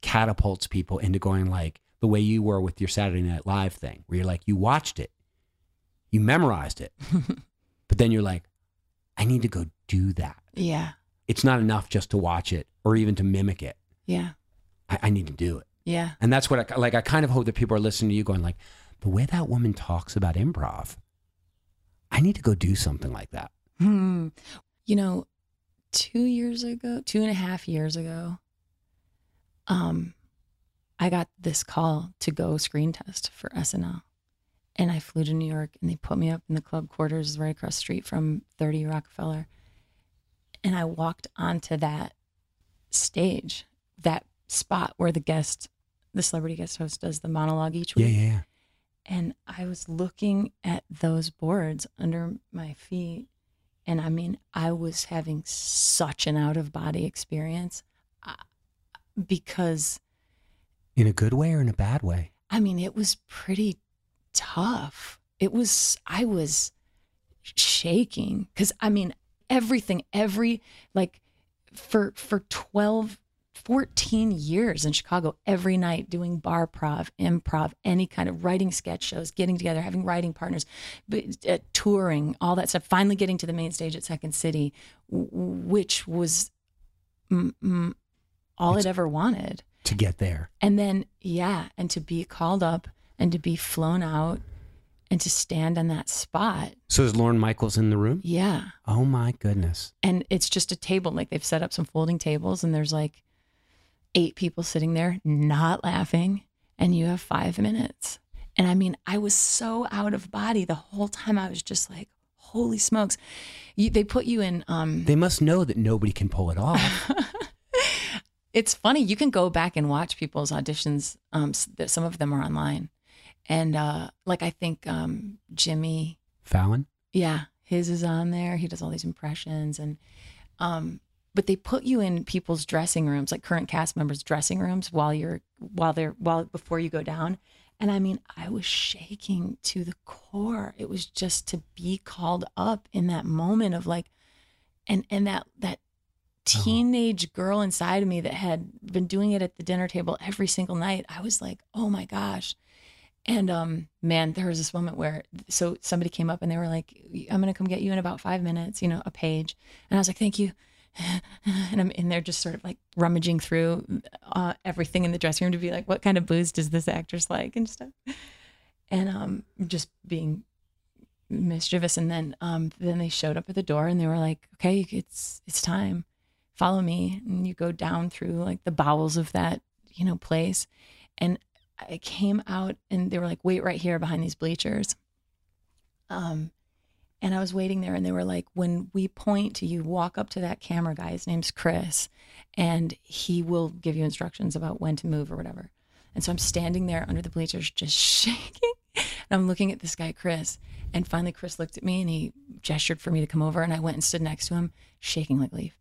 catapults people into going like the way you were with your Saturday Night Live thing, where you're like, you watched it, you memorized it, but then you're like, I need to go do that. Yeah. It's not enough just to watch it or even to mimic it. Yeah. I need to do it. Yeah. And that's what I, like, I kind of hope that people are listening to you going like, the way that woman talks about improv, I need to go do something like that. Hmm. You know, 2.5 years ago, I got this call to go screen test for SNL. And I flew to New York and they put me up in the club quarters right across the street from 30 Rockefeller. And I walked onto that stage, that spot where the celebrity guest host does the monologue each week. Yeah. And I was looking at those boards under my feet. And I mean, I was having such an out of body experience because. In a good way or in a bad way? I mean, it was pretty tough. I was shaking because I mean, for 14 years in Chicago, every night doing bar prov, improv, any kind of writing sketch shows, getting together, having writing partners, touring, all that stuff, finally getting to the main stage at Second City, which was all I'd ever wanted. To get there. And then, yeah, and to be called up and to be flown out and to stand on that spot. So is Lorne Michaels in the room? Yeah. Oh my goodness. And it's just a table, like they've set up some folding tables and there's like 8 people sitting there not laughing and you have 5 minutes. And I mean, I was so out of body the whole time. I was just like, holy smokes. They put you in. They must know that nobody can pull it off. It's funny. You can go back and watch people's auditions. Some of them are online. And like, I think Jimmy Fallon. Yeah. His is on there. He does all these impressions and, but they put you in people's dressing rooms, like current cast members' dressing rooms before you go down. And I mean, I was shaking to the core. It was just to be called up in that moment of like, and that teenage girl inside of me that had been doing it at the dinner table every single night. I was like, oh my gosh. And, man, there was this moment where, so somebody came up and they were like, I'm going to come get you in about 5 minutes, you know, a page. And I was like, thank you. and I'm in there just sort of like rummaging through everything in the dressing room to be like, what kind of booze does this actress like and stuff? And just being mischievous. And then they showed up at the door and they were like, okay, it's time, follow me. And you go down through like the bowels of that, you know, place. And I came out and they were like, wait right here behind these bleachers. And I was waiting there and they were like, when we point to you, walk up to that camera guy, his name's Chris, and he will give you instructions about when to move or whatever. And so I'm standing there under the bleachers just shaking. And I'm looking at this guy, Chris. And finally, Chris looked at me and he gestured for me to come over. And I went and stood next to him, shaking like a leaf.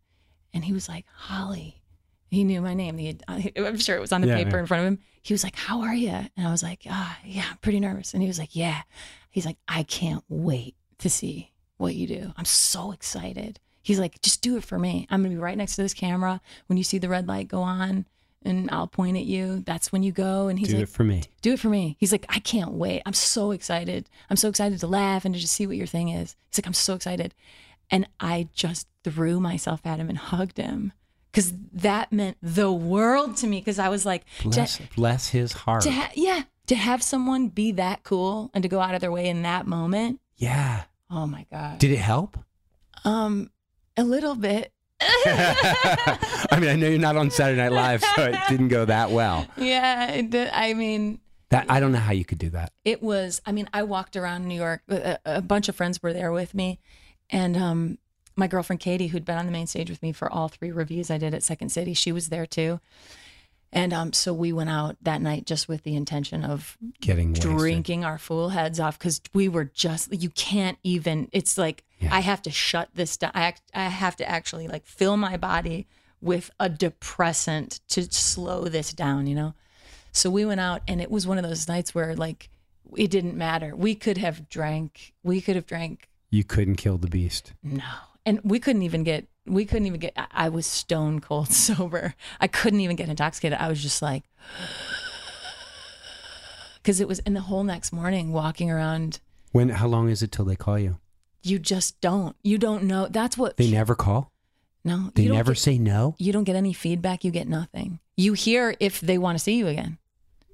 And he was like, Holly. He knew my name. I'm sure it was on the paper in front of him. He was like, how are you? And I was like, yeah, I'm pretty nervous. And he was like, yeah. He's like, I can't wait to see what you do. I'm so excited. He's like, just do it for me. I'm going to be right next to this camera. When you see the red light go on, and I'll point at you. That's when you go. And he's like, do it for me. Do it for me. He's like, I can't wait. I'm so excited. I'm so excited to laugh and to just see what your thing is. He's like, I'm so excited. And I just threw myself at him and hugged him. Because that meant the world to me. Because I was like, bless his heart. To have someone be that cool and to go out of their way in that moment. Yeah. Oh my God. Did it help? A little bit. I mean, I know you're not on Saturday Night Live, so it didn't go that well. Yeah, it did. I mean, that I don't know how you could do that. It was, I mean, I walked around New York. A bunch of friends were there with me, and my girlfriend Katie, who'd been on the main stage with me for all three reviews I did at Second City, she was there too. And so we went out that night just with the intention of drinking our fool heads off, because we were just, you can't even, it's like, yeah. I have to shut this down. I have to actually like fill my body with a depressant to slow this down, you know? So we went out and it was one of those nights where like, it didn't matter. We could have drank. You couldn't kill the beast. No. And we couldn't even get, I was stone cold sober. I couldn't even get intoxicated. I was just like, because it was, and the whole next morning walking around. How long is it till they call you? You just don't. You don't know. That's what. They never call? No. They never say no? You don't get any feedback. You get nothing. You hear if they want to see you again.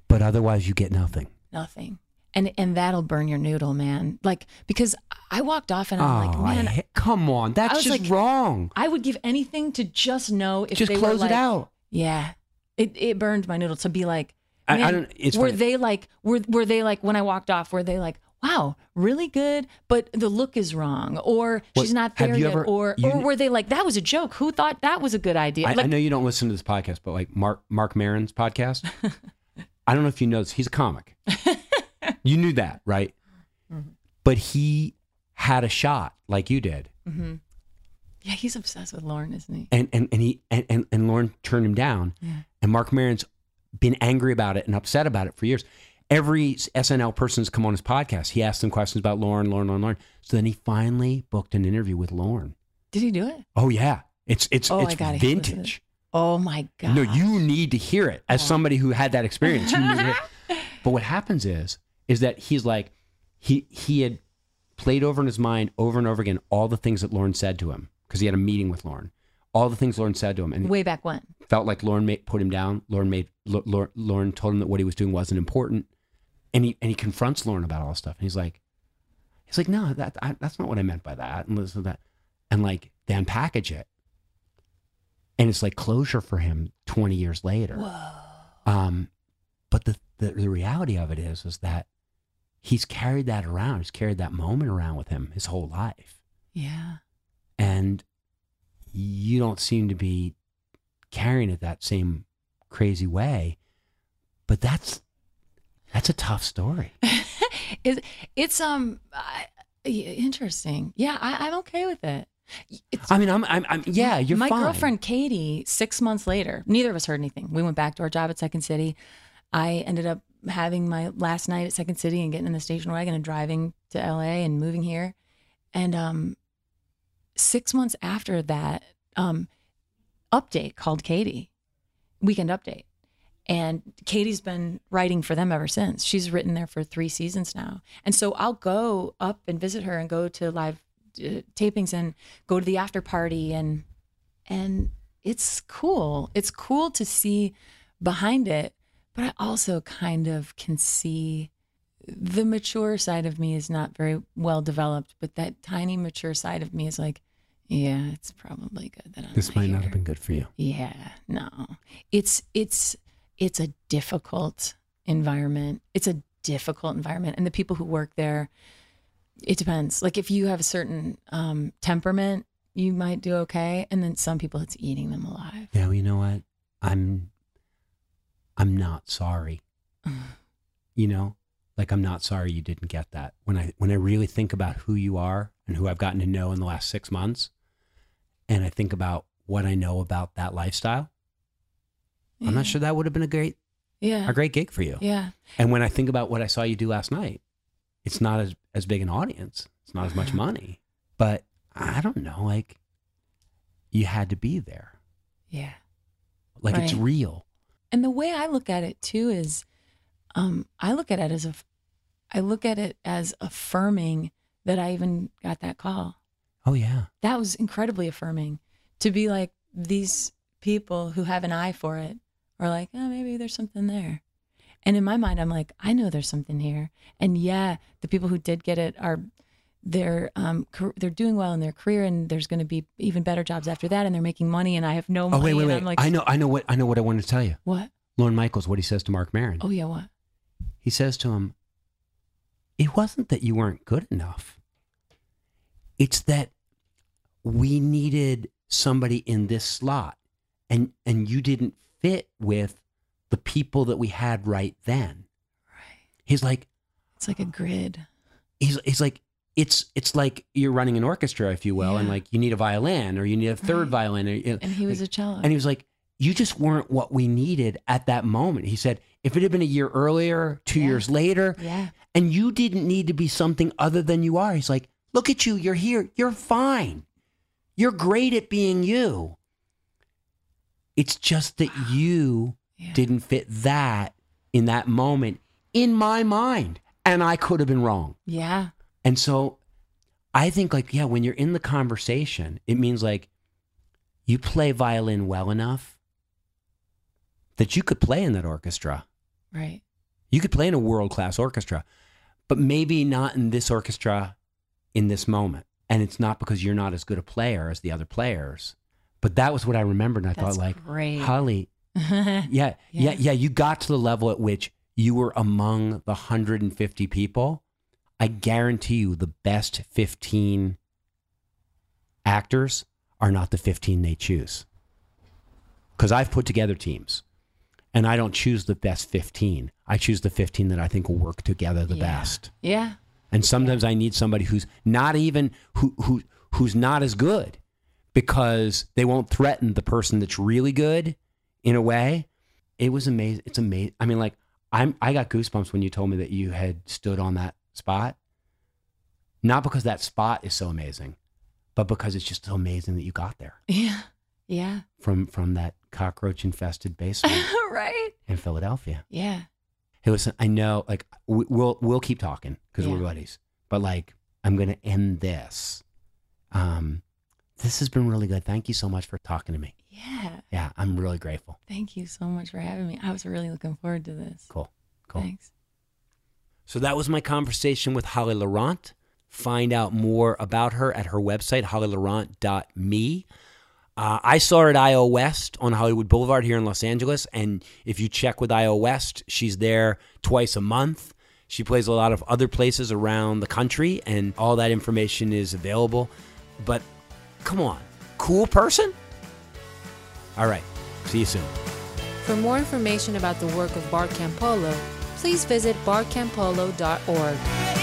But otherwise you get nothing. Nothing. And that'll burn your noodle, man. Like, because I walked off and I'm like, man. Come on, that's just like, wrong. I would give anything to just know if they were like. Just close it out. Yeah. It burned my noodle to be like, man, were they like, when I walked off, were they like, wow, really good, but the look is wrong, or she's not there yet, or were they like, that was a joke, who thought that was a good idea? I know you don't listen to this podcast, but like Marc Maron's podcast, I don't know if you know this, he's a comic. You knew that, right? Mm-hmm. But he had a shot like you did. Mm-hmm. Yeah, he's obsessed with Lorne, isn't he? And Lorne turned him down. Yeah. And Marc Maron's been angry about it and upset about it for years. Every SNL person's come on his podcast. He asked them questions about Lorne. So then he finally booked an interview with Lorne. Did he do it? Oh yeah, it's vintage. Oh my God! No, you need to hear it as somebody who had that experience. You need to hear it. But what happens is that he's like, he had played over in his mind over and over again all the things that Lorne said to him, because he had a meeting with Lorne. All the things Lorne said to him, and way back when felt like Lorne put him down. Lorne told him that what he was doing wasn't important, and he confronts Lorne about all this stuff, and he's like, no, that's not what I meant by that, and listen to that, and like they unpackage it, and it's like closure for him 20 years later. Whoa. But the reality of it is that he's carried that around. He's carried that moment around with him his whole life. Yeah. And you don't seem to be carrying it that same crazy way, but that's a tough story. It's interesting. Yeah, I'm okay with it. I mean, you're fine. My girlfriend Katie, 6 months later, neither of us heard anything. We went back to our job at Second City. I ended up having my last night at Second City and getting in the station wagon and driving to LA and moving here. And 6 months after that, Update called Katie, Weekend Update. And Katie's been writing for them ever since. She's written there for 3 seasons now. And so I'll go up and visit her and go to live tapings and go to the after party and And it's cool. It's cool to see behind it, but I also kind of can see the mature side of me is not very well developed, but that tiny mature side of me is like, yeah, it's probably good that I'm this might here. Not have been good for you. Yeah, no. It's a difficult environment. It's a difficult environment. And the people who work there, it depends. Like if you have a certain temperament, you might do okay. And then some people, it's eating them alive. Yeah, well, you know what? I'm not sorry. You know, like I'm not sorry you didn't get that. When I really think about who you are and who I've gotten to know in the last 6 months, and I think about what I know about that lifestyle, yeah. I'm not sure that would have been a great gig for you. Yeah. And when I think about what I saw you do last night, it's not as big an audience. It's not as much money, but I don't know, like you had to be there. Yeah. Like right. It's real. And the way I look at it too is, I look at it as affirming that I even got that call. Oh yeah. That was incredibly affirming to be like, these people who have an eye for it are like, oh, maybe there's something there. And in my mind, I'm like, I know there's something here. And yeah, the people who did get it are, they're doing well in their career, and there's going to be even better jobs after that, and they're making money, and I have no money. Oh wait. And I'm like, I know what I wanted to tell you. What? Lorne Michaels, what he says to Marc Maron. Oh yeah, what? He says to him, it wasn't that you weren't good enough. It's that we needed somebody in this slot, and you didn't fit with the people that we had right then. Right. He's like, it's like a grid. He's like, it's like you're running an orchestra, if you will, yeah. And like you need a violin or you need a third right. violin. Or, you know, and he was like, a cello. And he was like, you just weren't what we needed at that moment. He said, if it had been a year earlier, two yeah. years later, yeah. and you didn't need to be something other than you are. He's like, look at you, you're here, you're fine. You're great at being you. It's just that you yeah. didn't fit that in that moment in my mind. And I could have been wrong. Yeah. And so I think like, yeah, when you're in the conversation, it means like you play violin well enough that you could play in that orchestra. Right. You could play in a world-class orchestra, but maybe not in this orchestra in this moment. And it's not because you're not as good a player as the other players. But that was what I remembered. And I thought like, great. Holly, yeah, you got to the level at which you were among the 150 people. I guarantee you the best 15 actors are not the 15 they choose. Because I've put together teams and I don't choose the best 15. I choose the 15 that I think will work together the yeah. best. Yeah. And sometimes yeah. I need somebody who's not even, who's not as good, because they won't threaten the person that's really good in a way. It was amazing. It's amazing. I mean, like I got goosebumps when you told me that you had stood on that spot, not because that spot is so amazing, but because it's just so amazing that you got there. Yeah. Yeah. From that cockroach infested basement. Right. In Philadelphia. Yeah. Hey, listen, I know like we'll keep talking because yeah. we're buddies, but like, I'm going to end this. This has been really good. Thank you so much for talking to me. Yeah. Yeah. I'm really grateful. Thank you so much for having me. I was really looking forward to this. Cool. Thanks. So that was my conversation with Holly Laurent. Find out more about her at her website, hollylaurent.me. I saw her at IO West on Hollywood Boulevard here in Los Angeles. And if you check with IO West, she's there twice a month. She plays a lot of other places around the country, and all that information is available. But come on, cool person? All right, see you soon. For more information about the work of Bart Campolo, please visit barcampolo.org.